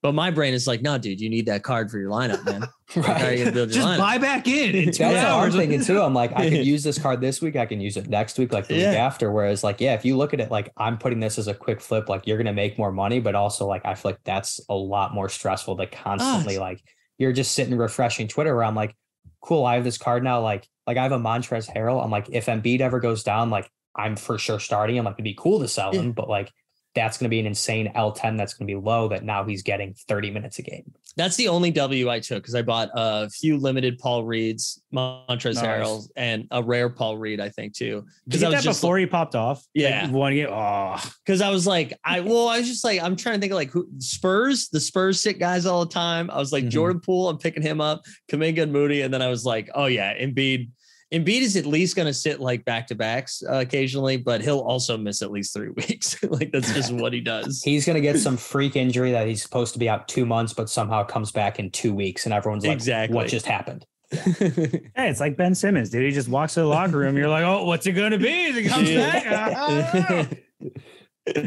But my brain is like, no, dude, you need that card for your lineup, man. Right. Like, build your just lineup. Buy back in. in That's what I'm thinking too. I'm like, I could use this card this week. I can use it next week, like the yeah. week after. Whereas like, yeah, if you look at it, like I'm putting this as a quick flip, like you're going to make more money. But also like, I feel like that's a lot more stressful to constantly oh, like, you're just sitting refreshing Twitter where I'm like, cool, I have this card now. Like, like I have a Montrezl Harrell. I'm like, if Embiid ever goes down, like I'm for sure starting him. Like it'd be cool to sell him, yeah. but like, that's going to be an insane L ten that's going to be low, that now he's getting thirty minutes a game. That's the only W I took, because I bought a few limited Paul Reeds, Montrezl Harrell, nice. and a rare Paul Reed, I think, too. Because I was that just before like, he popped off. Yeah. Like, one game, oh. Because I was like, I well, I was just like, I'm trying to think of like who, Spurs, the Spurs sit guys all the time. I was like, mm-hmm. Jordan Poole, I'm picking him up, Kuminga and Moody. And then I was like, oh, yeah, Embiid. Embiid is at least going to sit like back-to-backs uh, occasionally, but he'll also miss at least three weeks. Like, that's just what he does. He's going to get some freak injury that he's supposed to be out two months, but somehow comes back in two weeks. And everyone's like, exactly. What just happened? Yeah. Hey, it's like Ben Simmons, dude. He just walks to the locker room. You're like, oh, what's it going to be? It comes back. Ah, ah.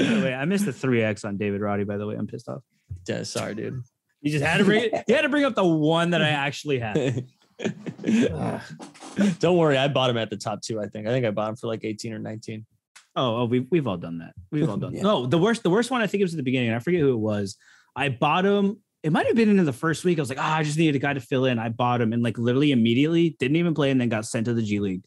Wait, I missed the three X on David Roddy, by the way. I'm pissed off. Yeah, sorry, dude. You just had to bring it. You had to bring up the one that I actually had. uh, don't worry, I bought him at the top two. I think I think I bought him for like eighteen or nineteen. Oh, oh we we've all done that. We've all done. Yeah. That. No, the worst the worst one I think it was at the beginning. And I forget who it was. I bought him. It might have been into the first week. I was like, ah, oh, I just needed a guy to fill in. I bought him and like literally immediately didn't even play and then got sent to the G League.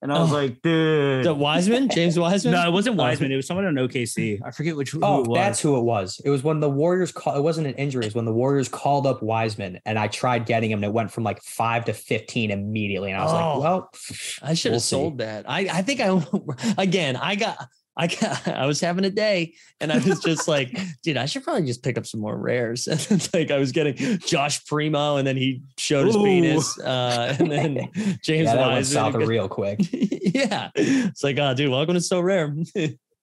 And I was oh, like, dude, the Wiseman, James Wiseman. No, it wasn't Wiseman. It was someone on O K C. I forget which. Who oh, it was. That's who it was. It was when the Warriors call. It wasn't an injury. It was when the Warriors called up Wiseman, and I tried getting him, and it went from like five to fifteen immediately. And I was oh, like, well, I should have we'll sold see. that. I, I think I again. I got. I got, I was having a day and I was just like, dude, I should probably just pick up some more rares. And like I was getting Josh Primo and then he showed his Ooh. penis. Uh, and then James yeah, that went south real quick. Yeah. It's like, oh, dude, welcome to So Rare.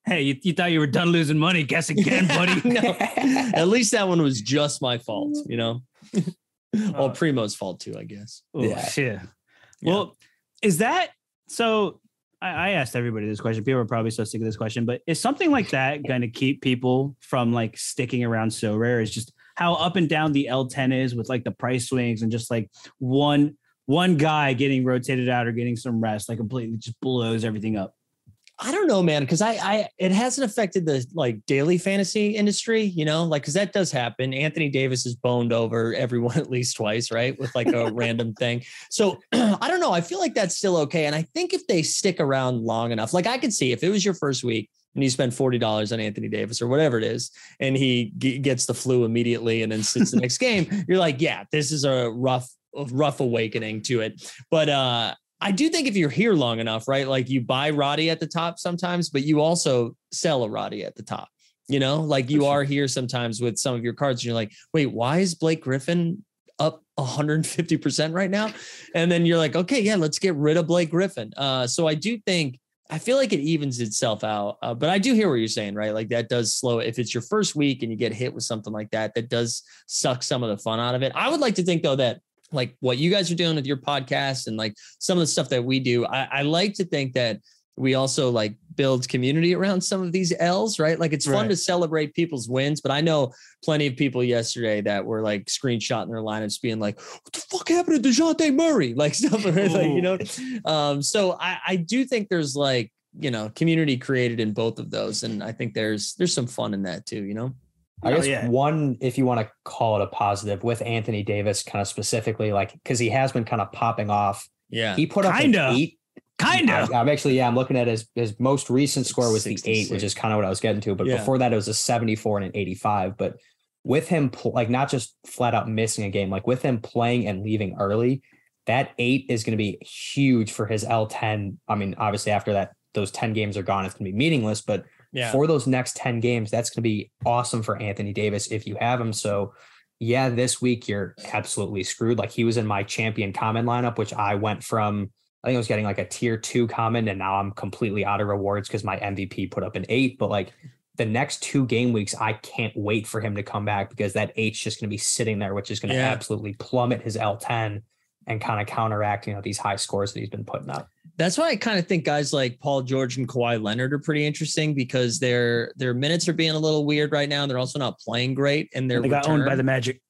Hey, you, you thought you were done losing money. Guess again, buddy. No, at least that one was just my fault, you know? Well, uh, Primo's fault too, I guess. Oh, yeah. Shit. Yeah. Well, is that so? I asked everybody this question. People are probably so sick of this question, but is something like that going to keep people from like sticking around So Rare? Is just how up and down the L ten is with like the price swings and just like one one guy getting rotated out or getting some rest, like completely just blows everything up. I don't know, man, because I, I it hasn't affected the like daily fantasy industry, you know, like because that does happen. Anthony Davis is boned over everyone at least twice, right, with like a random thing. So I don't know. I feel like that's still okay, and I think if they stick around long enough, like I could see if it was your first week and you spend forty dollars on Anthony Davis or whatever it is, and he g- gets the flu immediately and then sits the next game, you're like, yeah, this is a rough, rough awakening to it, but. uh I do think if you're here long enough, right? Like you buy Roddy at the top sometimes, but you also sell a Roddy at the top, you know, like you are here sometimes with some of your cards and you're like, wait, why is Blake Griffin up one hundred fifty percent right now? And then you're like, okay, yeah, let's get rid of Blake Griffin. Uh, so I do think, I feel like it evens itself out, uh, but I do hear what you're saying, right? Like that does slow. If it's your first week and you get hit with something like that, that does suck some of the fun out of it. I would like to think though, that like what you guys are doing with your podcast and like some of the stuff that we do, I, I like to think that we also like build community around some of these L's, right? Like it's fun right. to celebrate people's wins, but I know plenty of people yesterday that were like screenshotting their lineups being like, what the fuck happened to DeJounte Murray? Like stuff, like, you know? Um, so I, I do think there's like, you know, community created in both of those. And I think there's, there's some fun in that too, you know? I guess oh, yeah. one, if you want to call it a positive with Anthony Davis, kind of specifically, like, because he has been kind of popping off. Yeah. He put up kind of eight. Kind of. I'm actually, yeah, I'm looking at his, his most recent score was sixty-six. The eight, which is kind of what I was getting to. But yeah. before that, it was a seventy-four and an eighty-five. But with him, like, not just flat out missing a game, like with him playing and leaving early, that eight is going to be huge for his L ten. I mean, obviously, after that, those ten games are gone, it's going to be meaningless. But yeah. for those next ten games, that's going to be awesome for Anthony Davis if you have him. So, yeah, this week you're absolutely screwed. Like he was in my champion common lineup, which I went from, I think I was getting like a tier two common, and now I'm completely out of rewards because my M V P put up an eight. But like the next two game weeks, I can't wait for him to come back because that eight's just going to be sitting there, which is going to yeah. absolutely plummet his L ten and kind of counteract, you know, these high scores that he's been putting up. That's why I kind of think guys like Paul George and Kawhi Leonard are pretty interesting because their their minutes are being a little weird right now. They're also not playing great, and they're they got return, owned by the Magic.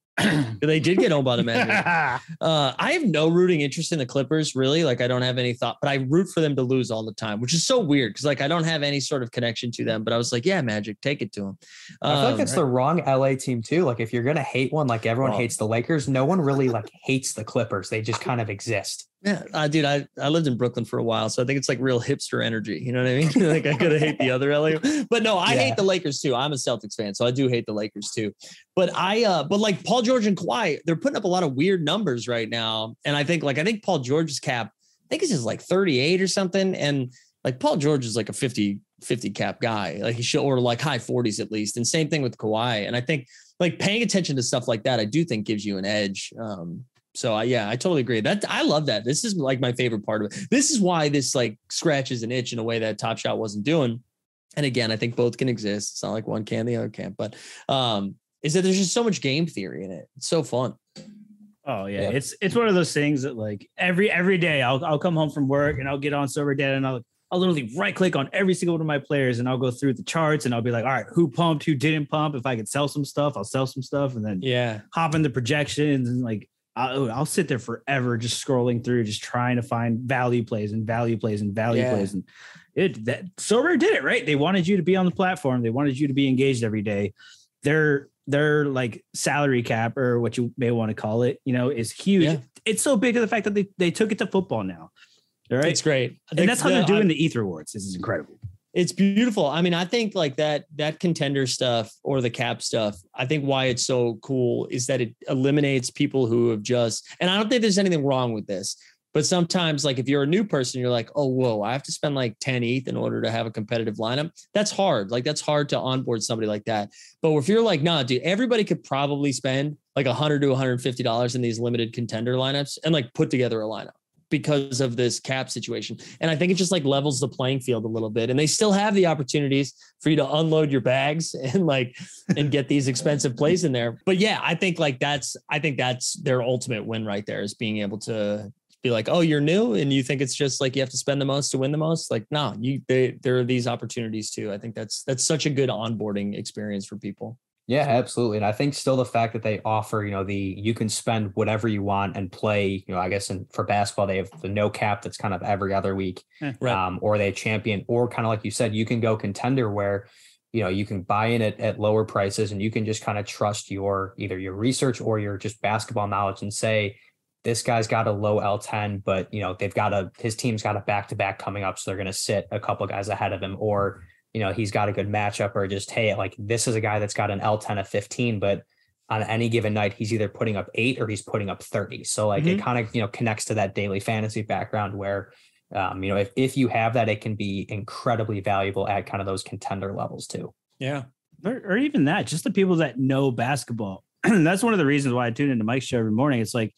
They did get owned by the Magic. Uh, I have no rooting interest in the Clippers, really. Like I don't have any thought, but I root for them to lose all the time, which is so weird because like I don't have any sort of connection to them. But I was like, yeah, Magic, take it to them. Um, I feel like it's right. the wrong L A team too. Like if you're gonna hate one, like everyone oh. hates the Lakers, no one really like hates the Clippers. They just kind of exist. Yeah, I, dude, I, I lived in Brooklyn for a while, so I think it's like real hipster energy. You know what I mean? Like I could hate the other L A, but no, I yeah. hate the Lakers too. I'm a Celtics fan, so I do hate the Lakers too. But I, uh, but like Paul George and Kawhi, they're putting up a lot of weird numbers right now. And I think like I think Paul George's cap, I think it's just like thirty-eight or something. And like Paul George is like a fifty, fifty cap guy, like he should, or like high forties at least. And same thing with Kawhi. And I think like paying attention to stuff like that, I do think gives you an edge. Um, So I, yeah, I totally agree. That I love that. This is like my favorite part of it. This is why this like scratches an itch in a way that Top Shot wasn't doing. And again, I think both can exist. It's not like one can, the other can't, but um, is that there's just so much game theory in it. It's so fun. Oh yeah. yeah. It's, it's one of those things that like every, every day I'll, I'll come home from work and I'll get on Sorare data and I'll, I'll literally right click on every single one of my players and I'll go through the charts and I'll be like, all right, who pumped, who didn't pump. If I could sell some stuff, I'll sell some stuff and then yeah, hop in the projections and like, I'll, I'll sit there forever just scrolling through, just trying to find value plays and value plays and value yeah. plays. And it that Sorare did it right. They wanted you to be on the platform. They wanted you to be engaged every day. Their their like salary cap or what you may want to call it, you know, is huge. Yeah. It's so big to the fact that they they took it to football now. All right, it's great, and that's, that's how the, they're doing I'm, the E T H rewards. This is incredible. It's beautiful. I mean, I think like that, that contender stuff or the cap stuff, I think why it's so cool is that it eliminates people who have just, and I don't think there's anything wrong with this, but sometimes like if you're a new person, you're like, oh, whoa, I have to spend like ten E T H in order to have a competitive lineup. That's hard. Like that's hard to onboard somebody like that. But if you're like, nah, dude, everybody could probably spend like one hundred to one hundred fifty dollars in these limited contender lineups and like put together a lineup. Because of this cap situation. And I think it just like levels the playing field a little bit. And they still have the opportunities for you to unload your bags and like, and get these expensive plays in there. But yeah, I think like that's, I think that's their ultimate win right there is being able to be like, oh, you're new. And you think it's just like, you have to spend the most to win the most. Like, no, you, they, there are these opportunities too. I think that's, that's such a good onboarding experience for people. Yeah, absolutely. And I think still the fact that they offer, you know, the, you can spend whatever you want and play, you know, I guess in, for basketball, they have the no cap that's kind of every other week, right. um, or they champion, or kind of like you said, you can go contender where, you know, you can buy in at, at lower prices and you can just kind of trust your, either your research or your just basketball knowledge and say, this guy's got a low L ten, but you know, they've got a, his team's got a back-to-back coming up. So they're going to sit a couple of guys ahead of him, or you know, he's got a good matchup, or just, hey, like this is a guy that's got an L ten of fifteen, but on any given night, he's either putting up eight or he's putting up thirty. So like mm-hmm. it kind of, you know, connects to that daily fantasy background where, um, you know, if, if you have that, it can be incredibly valuable at kind of those contender levels too. Yeah. Or, or even that, just the people that know basketball. That's one of the reasons why I tune into Mike's show every morning. It's like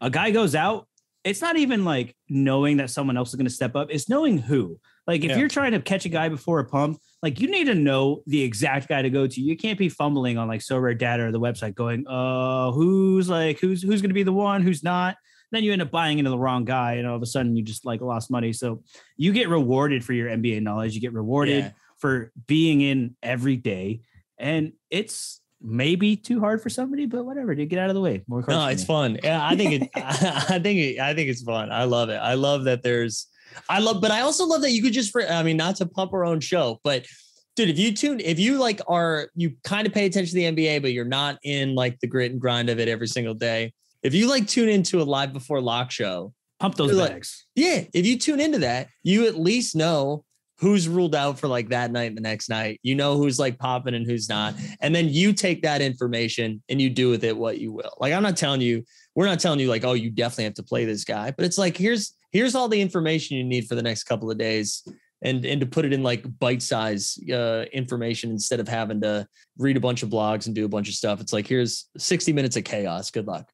a guy goes out. It's not even like knowing that someone else is going to step up. It's knowing who. Like if yeah. you're trying to catch a guy before a pump, like you need to know the exact guy to go to. You can't be fumbling on like Sorare data or the website going, uh, who's like, who's, who's going to be the one, who's not. Then you end up buying into the wrong guy. And all of a sudden you just like lost money. So you get rewarded for your N B A knowledge. You get rewarded yeah. for being in every day. And it's, maybe too hard for somebody, but whatever, dude, get out of the way. More no, it's me. Fun. Yeah, I think it. I think it, I think it's fun. I love it. I love that there's. I love, but I also love that you could just. I mean, not to pump our own show, but dude, if you tune, if you like, are you kind of pay attention to the N B A, but you're not in like the grit and grind of it every single day. If you like tune into a live before lock show, pump those bags. Like, yeah, if you tune into that, you at least know. Who's ruled out for like that night and the next night, you know, who's like popping and who's not. And then you take that information and you do with it what you will. Like, I'm not telling you, we're not telling you like, oh, you definitely have to play this guy, but it's like, here's, here's all the information you need for the next couple of days. And, and to put it in like bite size uh, information, instead of having to read a bunch of blogs and do a bunch of stuff. It's like, here's sixty minutes of chaos. Good luck.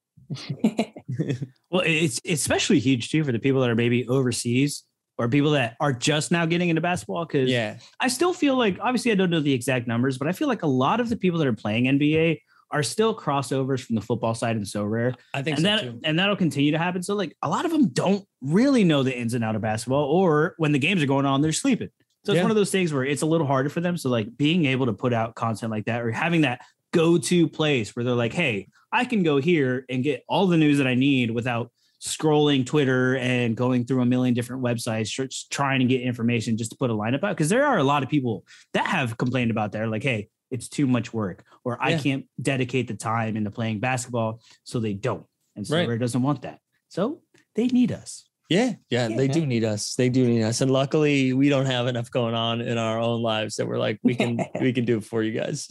Well, it's especially huge too for the people that are maybe overseas. Or people that are just now getting into basketball. Cause yeah. I still feel like, obviously I don't know the exact numbers, but I feel like a lot of the people that are playing N B A are still crossovers from the football side and Sorare. I think and so that, too. And that'll continue to happen. So like a lot of them don't really know the ins and outs of basketball, or when the games are going on, they're sleeping. So it's yeah. one of those things where it's a little harder for them. So like being able to put out content like that, or having that go-to place where they're like, hey, I can go here and get all the news that I need without scrolling Twitter and going through a million different websites, trying to get information just to put a lineup out. Cause there are a lot of people that have complained about that. Like, hey, it's too much work, or yeah. I can't dedicate the time into playing basketball. So they don't. And Sorare right. doesn't want that. So they need us. Yeah, yeah, yeah, they do need us. They do need us. And luckily we don't have enough going on in our own lives that we're like, we can we can do it for you guys.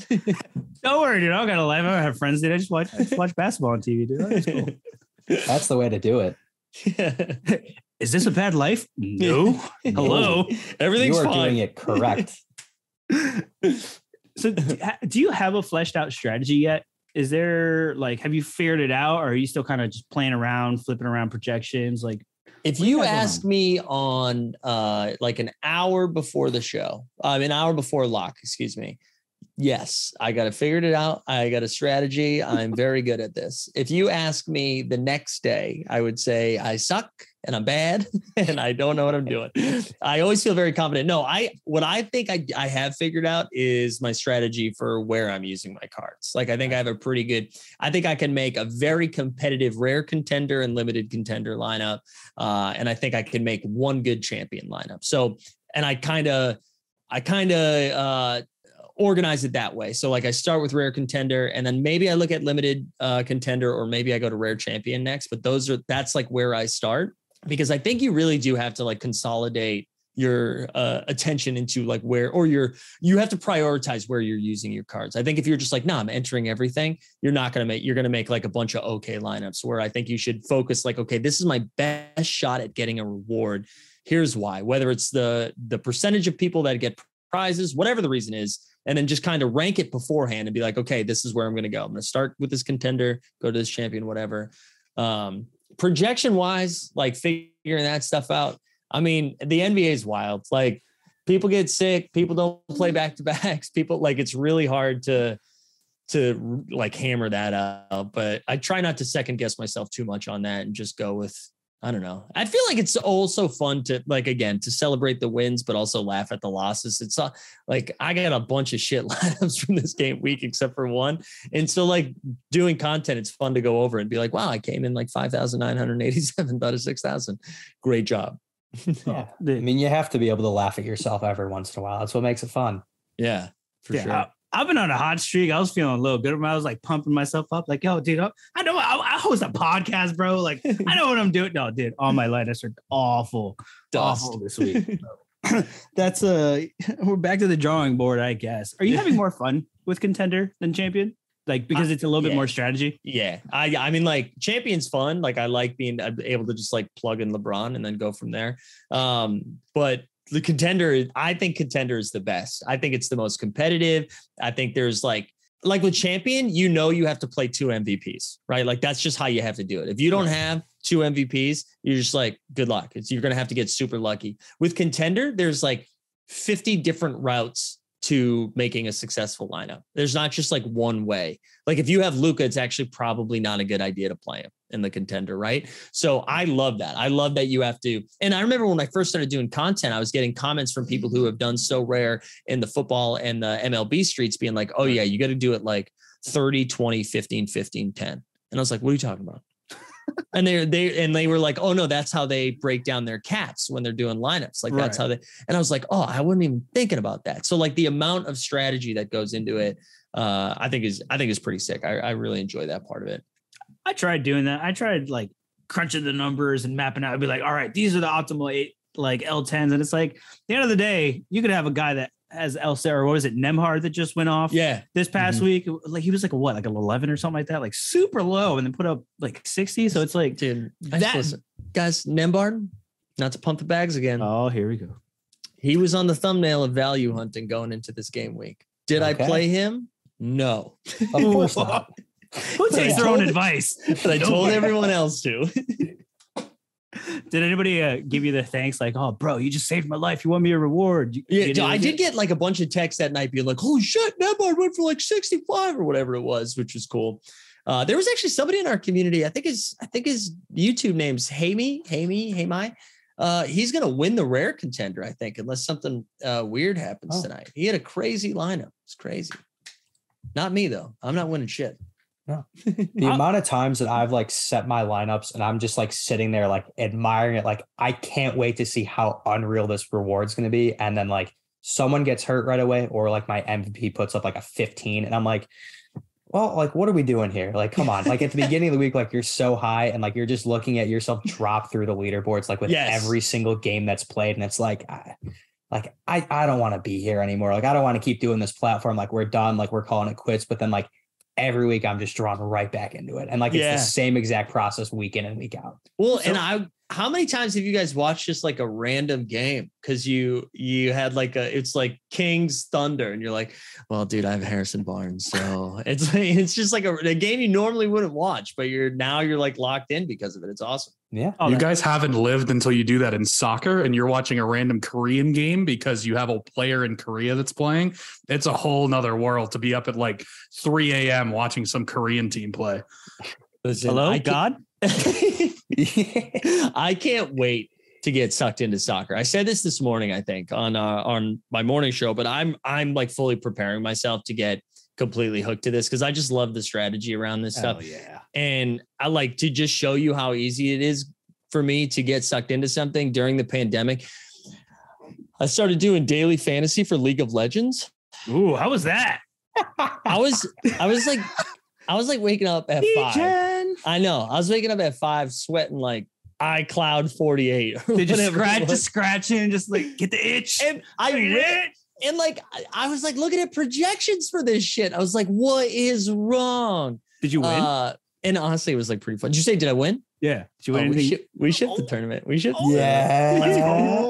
Don't worry, dude. I don't got a life. I don't have friends, dude. I just watch I just watch basketball on T V, dude. That's cool. That's the way to do it. Yeah. Is this a bad life? No. Hello. Everything's fine. You are fine. Doing it correct. So do you have a fleshed out strategy yet? Is there like, have you figured it out? Or are you still kind of just playing around, flipping around projections? Like, if you asked me on uh, like an hour before the show, um, an hour before lock, excuse me. Yes, I got it figured it out. I got a strategy. I'm very good at this. If you ask me the next day, I would say I suck and I'm bad and I don't know what I'm doing. I always feel very confident. No, I what I think I, I have figured out is my strategy for where I'm using my cards. Like, I think I have a pretty good, I think I can make a very competitive rare contender and limited contender lineup. Uh, and I think I can make one good champion lineup. So, and I kind of, I kind of, uh, organize it that way. So like I start with rare contender and then maybe I look at limited uh, contender, or maybe I go to rare champion next, but those are, that's like where I start, because I think you really do have to like consolidate your uh, attention into like where, or your, you have to prioritize where you're using your cards. I think if you're just like, nah, I'm entering everything, you're not going to make, you're going to make like a bunch of okay lineups, where I think you should focus like, okay, this is my best shot at getting a reward. Here's why, whether it's the, the percentage of people that get prizes, whatever the reason is, and then just kind of rank it beforehand and be like, okay, this is where I'm going to go. I'm going to start with this contender, go to this champion, whatever. Um, projection wise, like figuring that stuff out. I mean, the N B A is wild. Like, people get sick. People don't play back-to-backs. People, like, it's really hard to, to like hammer that out, but I try not to second guess myself too much on that and just go with, I don't know. I feel like it's also fun to, like, again, to celebrate the wins, but also laugh at the losses. It's uh, like, I got a bunch of shit lineups from this game week, except for one. And so like doing content, it's fun to go over and be like, wow, I came in like five thousand nine hundred eighty-seven, about a six thousand. Great job. Yeah. I mean, you have to be able to laugh at yourself every once in a while. That's what makes it fun. Yeah, for yeah. sure. I've been on a hot streak. I was feeling a little good. I was like pumping myself up. Like, yo, dude, I know I, I host a podcast, bro. Like, I know what I'm doing. No, dude, all my lineups are awful, Dust. awful this week. That's a, we're back to the drawing board, I guess. Are you having more fun with contender than champion? Like, because it's a little uh, yeah. bit more strategy. Yeah. I I mean, like, champion's fun. Like, I like being able to just like plug in LeBron and then go from there. Um, but the contender, I think contender is the best. I think it's the most competitive. I think there's like, like with champion, you know, you have to play two M V Ps, right? Like, that's just how you have to do it. If you don't have two M V Ps, you're just like, good luck. It's, you're going to have to get super lucky. With contender, there's like fifty different routes to making a successful lineup. There's not just like one way. Like, if you have Luka, it's actually probably not a good idea to play him in the contender, right? So I love that. I love that you have to. And I remember when I first started doing content, I was getting comments from people who have done so rare in the football and the M L B streets being like, oh yeah, you got to do it like thirty, twenty, fifteen, fifteen, ten. And I was like, what are you talking about? And they they and they were like, oh no, that's how they break down their caps when they're doing lineups. Like, that's right. how they, and I was like, oh, I wasn't even thinking about that. So like the amount of strategy that goes into it, uh, I think is, I think is pretty sick. I, I really enjoy that part of it. I tried doing that. I tried like crunching the numbers and mapping out. I'd be like, all right, these are the optimal eight, like L tens. And it's like, at the end of the day, you could have a guy that has L ten, or what is it, Nemhard, that just went off yeah. this past mm-hmm. week. Like, he was like, what, like eleven or something like that, like super low, and then put up like sixty. So it's like, dude, that guys, Nemhard, not to pump the bags again. Oh, here we go. He was on the thumbnail of value hunting going into this game week. Did okay. I play him? No. Of course not. Who takes their own advice? But I told everyone else to. Did anybody uh, give you the thanks? Like, oh, bro, you just saved my life. You won me a reward. You, yeah, dude, I did get like a bunch of texts that night being like, holy shit, Nemhard went for like sixty-five or whatever it was, which was cool. Uh, there was actually somebody in our community. I think his, I think his YouTube name's Hamey, Hamey, Hamey. Uh, he's going to win the rare contender, I think, unless something uh, weird happens oh. tonight. He had a crazy lineup. It's crazy. Not me, though. I'm not winning shit. No. The amount of times that I've like set my lineups and I'm just like sitting there like admiring it, like I can't wait to see how unreal this reward's going to be, and then like someone gets hurt right away, or like my M V P puts up like a fifteen and I'm like, well, like, what are we doing here? Like, come on. Like, at the beginning of the week, like, you're so high and, like, you're just looking at yourself drop through the leaderboards, like, with yes. every single game that's played. And it's like, I, like, I, I don't want to be here anymore. Like, I don't want to keep doing this platform. Like, we're done. Like, we're calling it quits. But then, like, every week I'm just drawn right back into it. And, like, yeah. it's the same exact process week in and week out. Well, so, and I, how many times have you guys watched just like a random game? Cause you, you had like a, it's like Kings Thunder and you're like, well, dude, I have Harrison Barnes. So it's, it's just like a, a game you normally wouldn't watch, but you're now you're like locked in because of it. It's awesome. Yeah. Oh, you guys haven't lived until you do that in soccer and you're watching a random Korean game because you have a player in Korea that's playing. It's a whole nother world to be up at like three a.m. watching some Korean team play. Listen, hello, I God. I can't wait to get sucked into soccer. I said this this morning, I think, on uh, on my morning show, but I'm I'm like fully preparing myself to get completely hooked to this because I just love the strategy around this Hell stuff. Yeah, and I like to just show you how easy it is for me to get sucked into something during the pandemic. I started doing daily fantasy for League of Legends. Ooh, how was that? I was I was like I was like waking up at five. I know. I was waking up at five, sweating like iCloud forty-eight. They just scratch, just scratching, and just like get the itch. And I read, and like I was like looking at projections for this shit. I was like, what is wrong? Did you win? Uh, and honestly, it was like pretty fun. Did you say? Did I win? Yeah. Did you win? Oh, we, sh- we shipped oh. the tournament. We shipped. Oh. Yeah.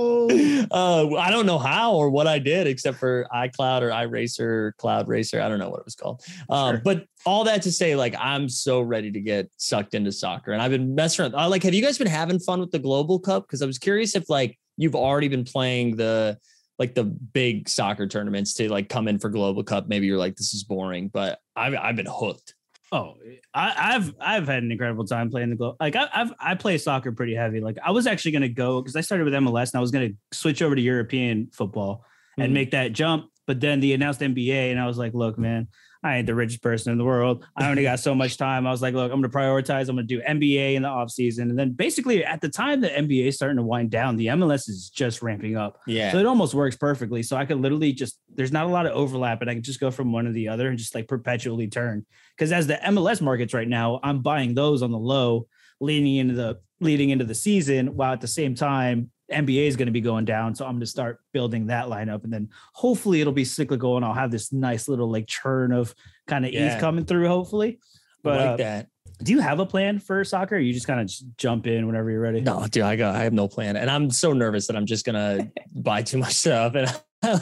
Uh, I don't know how or what I did, except for iCloud or iRacer, Cloud Racer. I don't know what it was called. Um, sure. But all that to say, like, I'm so ready to get sucked into soccer. And I've been messing around. I, like, have you guys been having fun with the Global Cup? Because I was curious if, like, you've already been playing the, like, the big soccer tournaments to, like, come in for Global Cup. Maybe you're like, this is boring. But I've, I've been hooked. Oh, I, I've I've had an incredible time playing the globe. Like I, I've I play soccer pretty heavy. Like I was actually gonna go because I started with M L S and I was gonna switch over to European football mm-hmm. and make that jump. But then they announced N B A and I was like, look, man, I ain't the richest person in the world. I only got so much time. I was like, look, I'm gonna prioritize. I'm gonna do N B A in the offseason. And then basically at the time the N B A is starting to wind down, the M L S is just ramping up. Yeah. So it almost works perfectly. So I could literally just there's not a lot of overlap, and I can just go from one to the other and just like perpetually turn. Because as the M L S markets right now, I'm buying those on the low, leaning into the leading into the season, while at the same time N B A is going to be going down. So I'm going to start building that lineup, and then hopefully it'll be cyclical, and I'll have this nice little like churn of kind of yeah. ease coming through. Hopefully, but I like uh, that. Do you have a plan for soccer? Or you just kind of just jump in whenever you're ready? No, dude, I got I have no plan, and I'm so nervous that I'm just gonna buy too much stuff and.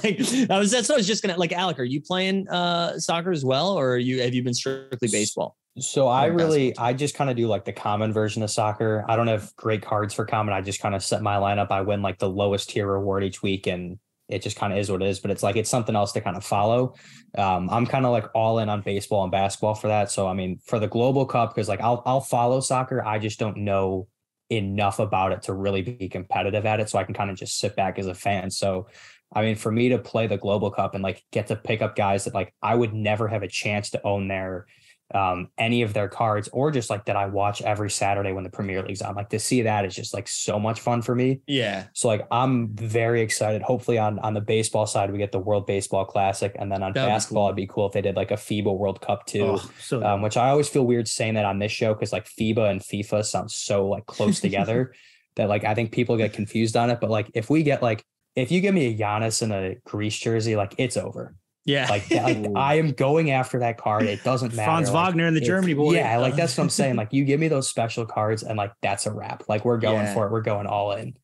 like I was, that's what I was just gonna like. Alec, are you playing uh, soccer as well, or are you have you been strictly baseball? So I really, I just kind of do like the common version of soccer. I don't have great cards for common. I just kind of set my lineup. I win like the lowest tier reward each week, and it just kind of is what it is. But it's like it's something else to kind of follow. Um, I'm kind of like all in on baseball and basketball for that. So I mean, for the Global Cup, because like I'll I'll follow soccer. I just don't know enough about it to really be competitive at it. So I can kind of just sit back as a fan. So. I mean, for me to play the Global Cup and like get to pick up guys that like I would never have a chance to own their um, any of their cards, or just like that I watch every Saturday when the Premier League's on, like to see that is just like so much fun for me. Yeah. So like I'm very excited. Hopefully on on the baseball side we get the World Baseball Classic, and then on That'd basketball be cool. It'd be cool if they did like a FIBA World Cup too, oh, so um, which I always feel weird saying that on this show because like FIBA and FIFA sound so like close together that like I think people get confused on it. But like if we get like if you give me a Giannis and a Greece jersey, like it's over. Yeah. Like, like I am going after that card. It doesn't matter. Franz like, Wagner and the Germany boy. Yeah. Like that's what I'm saying. Like you give me those special cards and like, that's a wrap. Like we're going yeah. for it. We're going all in.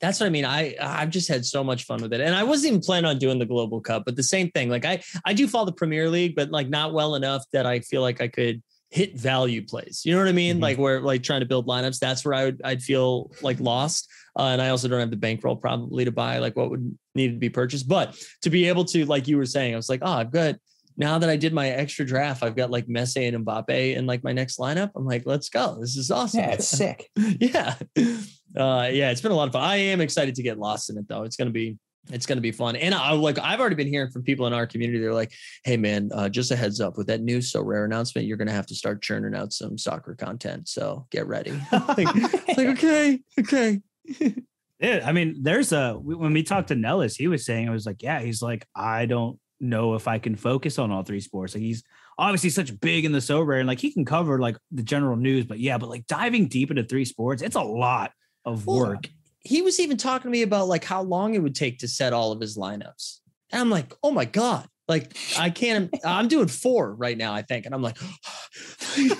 That's what I mean. I, I've just had so much fun with it. And I wasn't even planning on doing the Global Cup, but the same thing. Like I, I do follow the Premier League, but like not well enough that I feel like I could hit value plays. You know what I mean? Mm-hmm. Like where like trying to build lineups, that's where I would, I'd feel like lost. Uh, and I also don't have the bankroll probably to buy like what would need to be purchased, but to be able to, like you were saying, I was like, oh, I've got, now that I did my extra draft, I've got like Messi and Mbappe in like my next lineup. I'm like, let's go. This is awesome. Yeah, it's sick. yeah. Uh, yeah. It's been a lot of fun. I am excited to get lost in it though. It's going to be, it's going to be fun. And I like, I've already been hearing from people in our community. They're like, hey man, uh, just a heads up with that new Sorare announcement, you're going to have to start churning out some soccer content. So get ready. like, like, okay. Okay. Yeah, I mean, there's a when we talked to Nellis, he was saying, I was like, yeah, he's like, I don't know if I can focus on all three sports. Like, he's obviously such big in the Sorare, and like he can cover like the general news, but yeah, but like diving deep into three sports, it's a lot of work. Well, he was even talking to me about like how long it would take to set all of his lineups. And I'm like, oh my God, like I can't, I'm doing four right now, I think. And I'm like,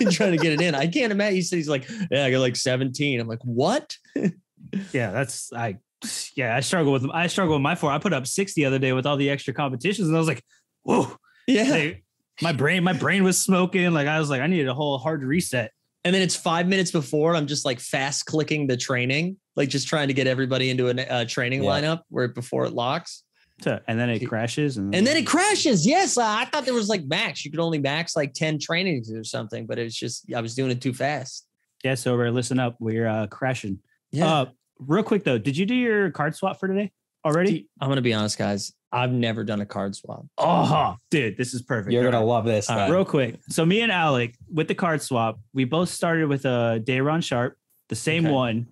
trying to get it in. I can't imagine. He said, he's like, yeah, I got like seventeen. I'm like, what? Yeah, that's, I, yeah, I struggle with them. I struggle with my four. I put up six the other day with all the extra competitions. And I was like, whoa. Yeah. They, my brain, my brain was smoking. Like, I was like, I needed a whole hard reset. And then it's five minutes before, I'm just like fast clicking the training, like just trying to get everybody into a uh, training yeah. lineup where before it locks. And then it crashes. And then, and then it crashes. Yes. I thought there was like max. You could only max like ten trainings or something, but it's just, I was doing it too fast. Yeah. So we're listen up. We're uh, crashing. Yeah. Uh, Real quick though, did you do your card swap for today already? I'm gonna be honest, guys. I've never done a card swap. Oh, dude, this is perfect. You're all gonna right. love this. Right, real quick. So me and Alec with the card swap, we both started with a Dayron Sharp, the same okay. one,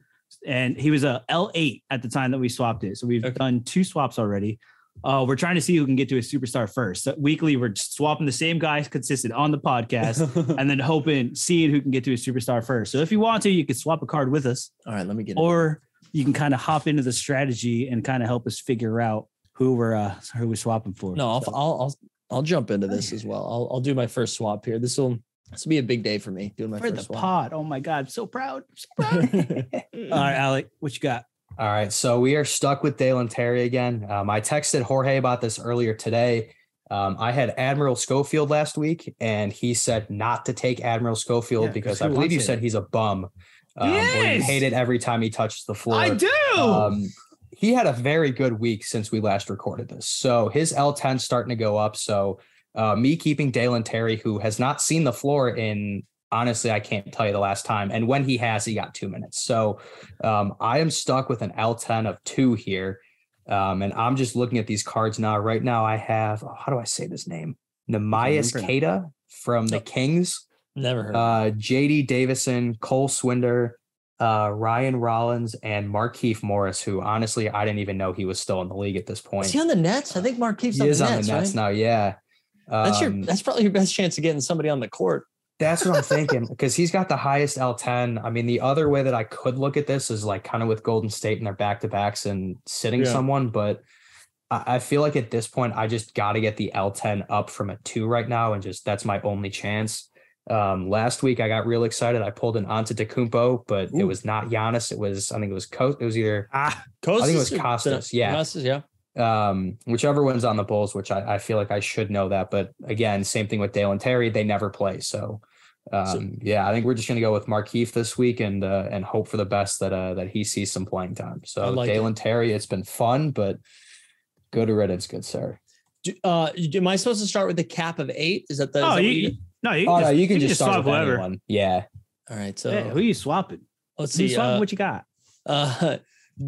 and he was a L eight at the time that we swapped it. So we've okay. done two swaps already. Uh, we're trying to see who can get to a superstar first. So weekly, we're swapping the same guys consistent on the podcast and then hoping, seeing who can get to a superstar first. So if you want to, you can swap a card with us. All right, let me get it. Or you can kind of hop into the strategy and kind of help us figure out who we're uh, who we're swapping for. No, I'll so. I'll, I'll I'll jump into this as well. I'll I'll do my first swap here. This will this will be a big day for me doing my for first the swap. Pod. Oh my God, I'm so proud. I'm so proud. All right, Alec, what you got? All right, so we are stuck with Dalen Terry again. Um, I texted Jorge about this earlier today. Um, I had Admiral Schofield last week, and he said not to take Admiral Schofield yeah, because I believe you it. said he's a bum. Um, yes. He hated every time he touched the floor. I do. Um, he had a very good week since we last recorded this. So his L ten starting to go up. So uh, me keeping Dalen Terry, who has not seen the floor in, honestly, I can't tell you the last time. And when he has, he got two minutes. So um, I am stuck with an L ten of two here. Um, and I'm just looking at these cards now. Right now I have, oh, how do I say this name? Nemayas Keita from the Kings. Never heard. Uh, J D Davison, Cole Swinder, uh, Ryan Rollins, and Markeith Morris, who honestly, I didn't even know he was still in the league at this point. Is he on the Nets? I think Markeith's on the Nets, on the Nets right? now, yeah. Um, that's your. That's probably your best chance of getting somebody on the court. That's what I'm thinking, because he's got the highest L ten. I mean, the other way that I could look at this is like kind of with Golden State and their back-to-backs and sitting yeah. someone, but I, I feel like at this point, I just got to get the L ten up from a two right now, and just that's my only chance. Um, last week I got real excited. I pulled an Antetokounmpo, but Ooh. it was not Giannis. It was, I think it was Co- it was either ah, Costas, I think it was Costas. Yeah. Costas, yeah. Um, whichever one's on the Bulls, which I, I feel like I should know that. But again, same thing with Dalen Terry, they never play. So um so, yeah, I think we're just gonna go with Markeith this week and uh, and hope for the best that uh that he sees some playing time. So like Dalen Terry, it's been fun, but go to Reddit's good, sir. Do, uh am I supposed to start with the cap of eight? Is that the oh, is that you, you No, you can, oh, just, no, you can, you can just, just swap whatever. Yeah. All right. So yeah, who are you swapping? Let's see. Swapping uh, what you got? Uh,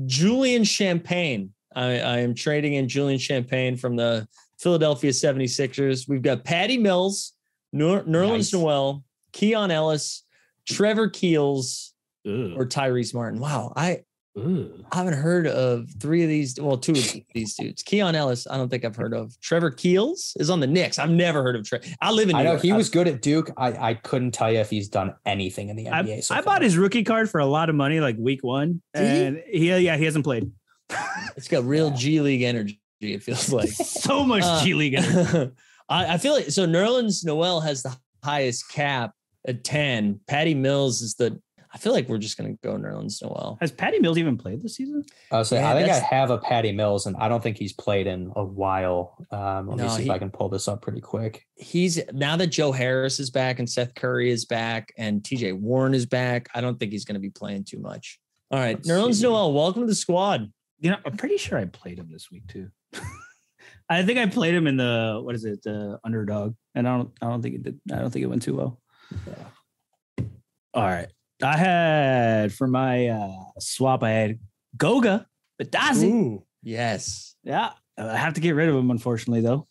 Julian Champagne. I, I am trading in Julian Champagne from the Philadelphia seventy-sixers. We've got Patty Mills, Ner- Nerlens nice. Noel, Keon Ellis, Trevor Keels, Ooh. or Tyrese Martin. Wow. I, Ooh. I haven't heard of three of these. Well, two of these dudes. Keon Ellis, I don't think I've heard of. Trevor Keels is on the Knicks. I've never heard of Trevor. I live in New I know York. He was good at Duke. I, I couldn't tell you if he's done anything in the N B A. I, so I bought his rookie card for a lot of money, like week one. Did and he? he yeah, he hasn't played. It's got real yeah. G League energy, it feels like. So much uh, G League energy. I, I feel like so Nerlens Noel has the highest cap at ten. Patty Mills is the I feel like we're just going to go Nerlens Noel. Has Patty Mills even played this season? Uh, so yeah, I think I have a Patty Mills, and I don't think he's played in a while. Um, let no, me see he, if I can pull this up pretty quick. He's now that Joe Harris is back and Seth Curry is back and T J Warren is back, I don't think he's going to be playing too much. All right, Let's Nerlens see. Noel, welcome to the squad. You know, I'm pretty sure I played him this week too. I think I played him in the what is it, the underdog, and I don't, I don't think it did. I don't think it went too well. Yeah. All right. I had for my uh, swap, I had Goga Bitadze. Ooh, yes. Yeah. I have to get rid of him, unfortunately, though.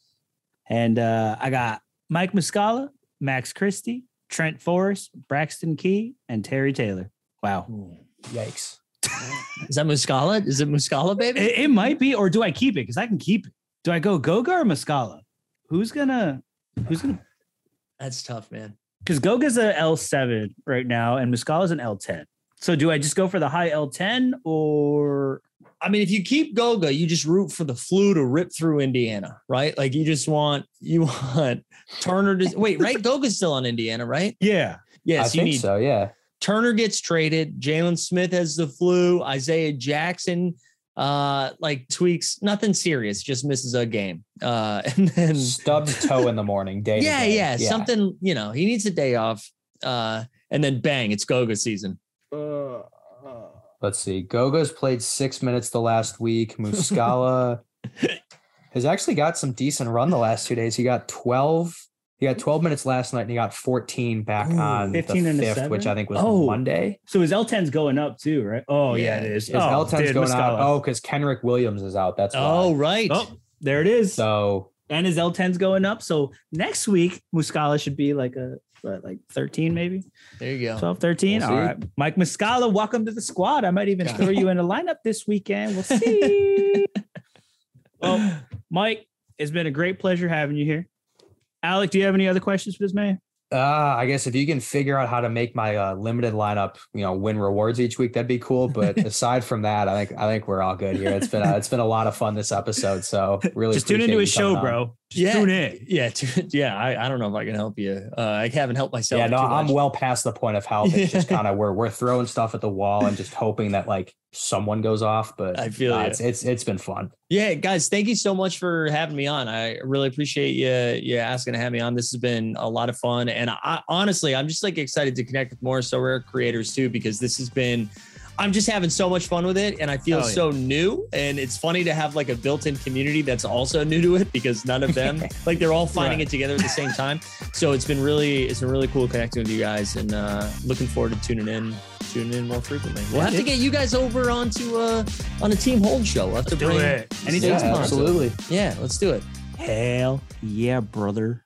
And uh, I got Mike Muscala, Max Christie, Trent Forrest, Braxton Key, and Terry Taylor. Wow. Ooh, yikes. Is that Muscala? Is it Muscala, baby? It, it might be. Or do I keep it? Because I can keep it. Do I go Goga or Muscala? who's gonna who's gonna? That's tough, man. Because Goga's an L seven right now, and Muscala's an L ten. So do I just go for the high L ten, or? I mean, if you keep Goga, you just root for the flu to rip through Indiana, right? Like you just want you want Turner to wait, right? Goga's still on Indiana, right? Yeah, yes, I so think you need, so. Yeah, Turner gets traded. Jalen Smith has the flu. Isaiah Jackson. Uh, like tweaks, nothing serious, just misses a game. Uh, and then stubbed toe in the morning. Day yeah, day. yeah, yeah, something. You know, he needs a day off. Uh, and then bang, it's Goga season. Uh, uh. Let's see. Goga's played six minutes the last week. Muscala has actually got some decent run the last two days. He got twelve. He got twelve minutes last night, and he got fourteen back Ooh, on fifteen the and fifth, seven? Which I think was oh, Monday. So his L ten's going up too, right? Oh, yeah, yeah it is. His oh, L ten's dude, going Muscala. up. Oh, because Kenrick Williams is out. That's why. Oh, right. Oh, there it is. So and his L ten's going up. So next week, Muscala should be like a what, like thirteen, maybe. There you go. twelve, thirteen. We'll All see. right. Mike Muscala, welcome to the squad. I might even God. throw you in a lineup this weekend. We'll see. Well, Mike, it's been a great pleasure having you here. Alec, do you have any other questions for this man? Uh, I guess if you can figure out how to make my uh, limited lineup, you know, win rewards each week, that'd be cool. But aside from that, I think I think we're all good here. It's been a, it's been a lot of fun this episode. So really, just tune into his show, on. bro. Just yeah. tune in. Yeah, t- yeah. I, I don't know if I can help you. Uh, I haven't helped myself. Yeah, no, I'm well past the point of help. It's just kind of where we're throwing stuff at the wall and just hoping that like someone goes off. But I feel uh, it's it's it's been fun. Yeah, guys, thank you so much for having me on. I really appreciate you you asking to have me on. This has been a lot of fun, and I, honestly, I'm just like excited to connect with more Sorare creators too, because this has been. I'm just having so much fun with it, and I feel oh, yeah. so new, and it's funny to have like a built-in community that's also new to it, because none of them like they're all finding right. it together at the same time. So it's been really it's been really cool connecting with you guys, and uh looking forward to tuning in tuning in more frequently. We'll have to get you guys over onto uh on a team hold show. We'll have to let's bring it anything yeah, absolutely yeah let's do it. Hell yeah, brother.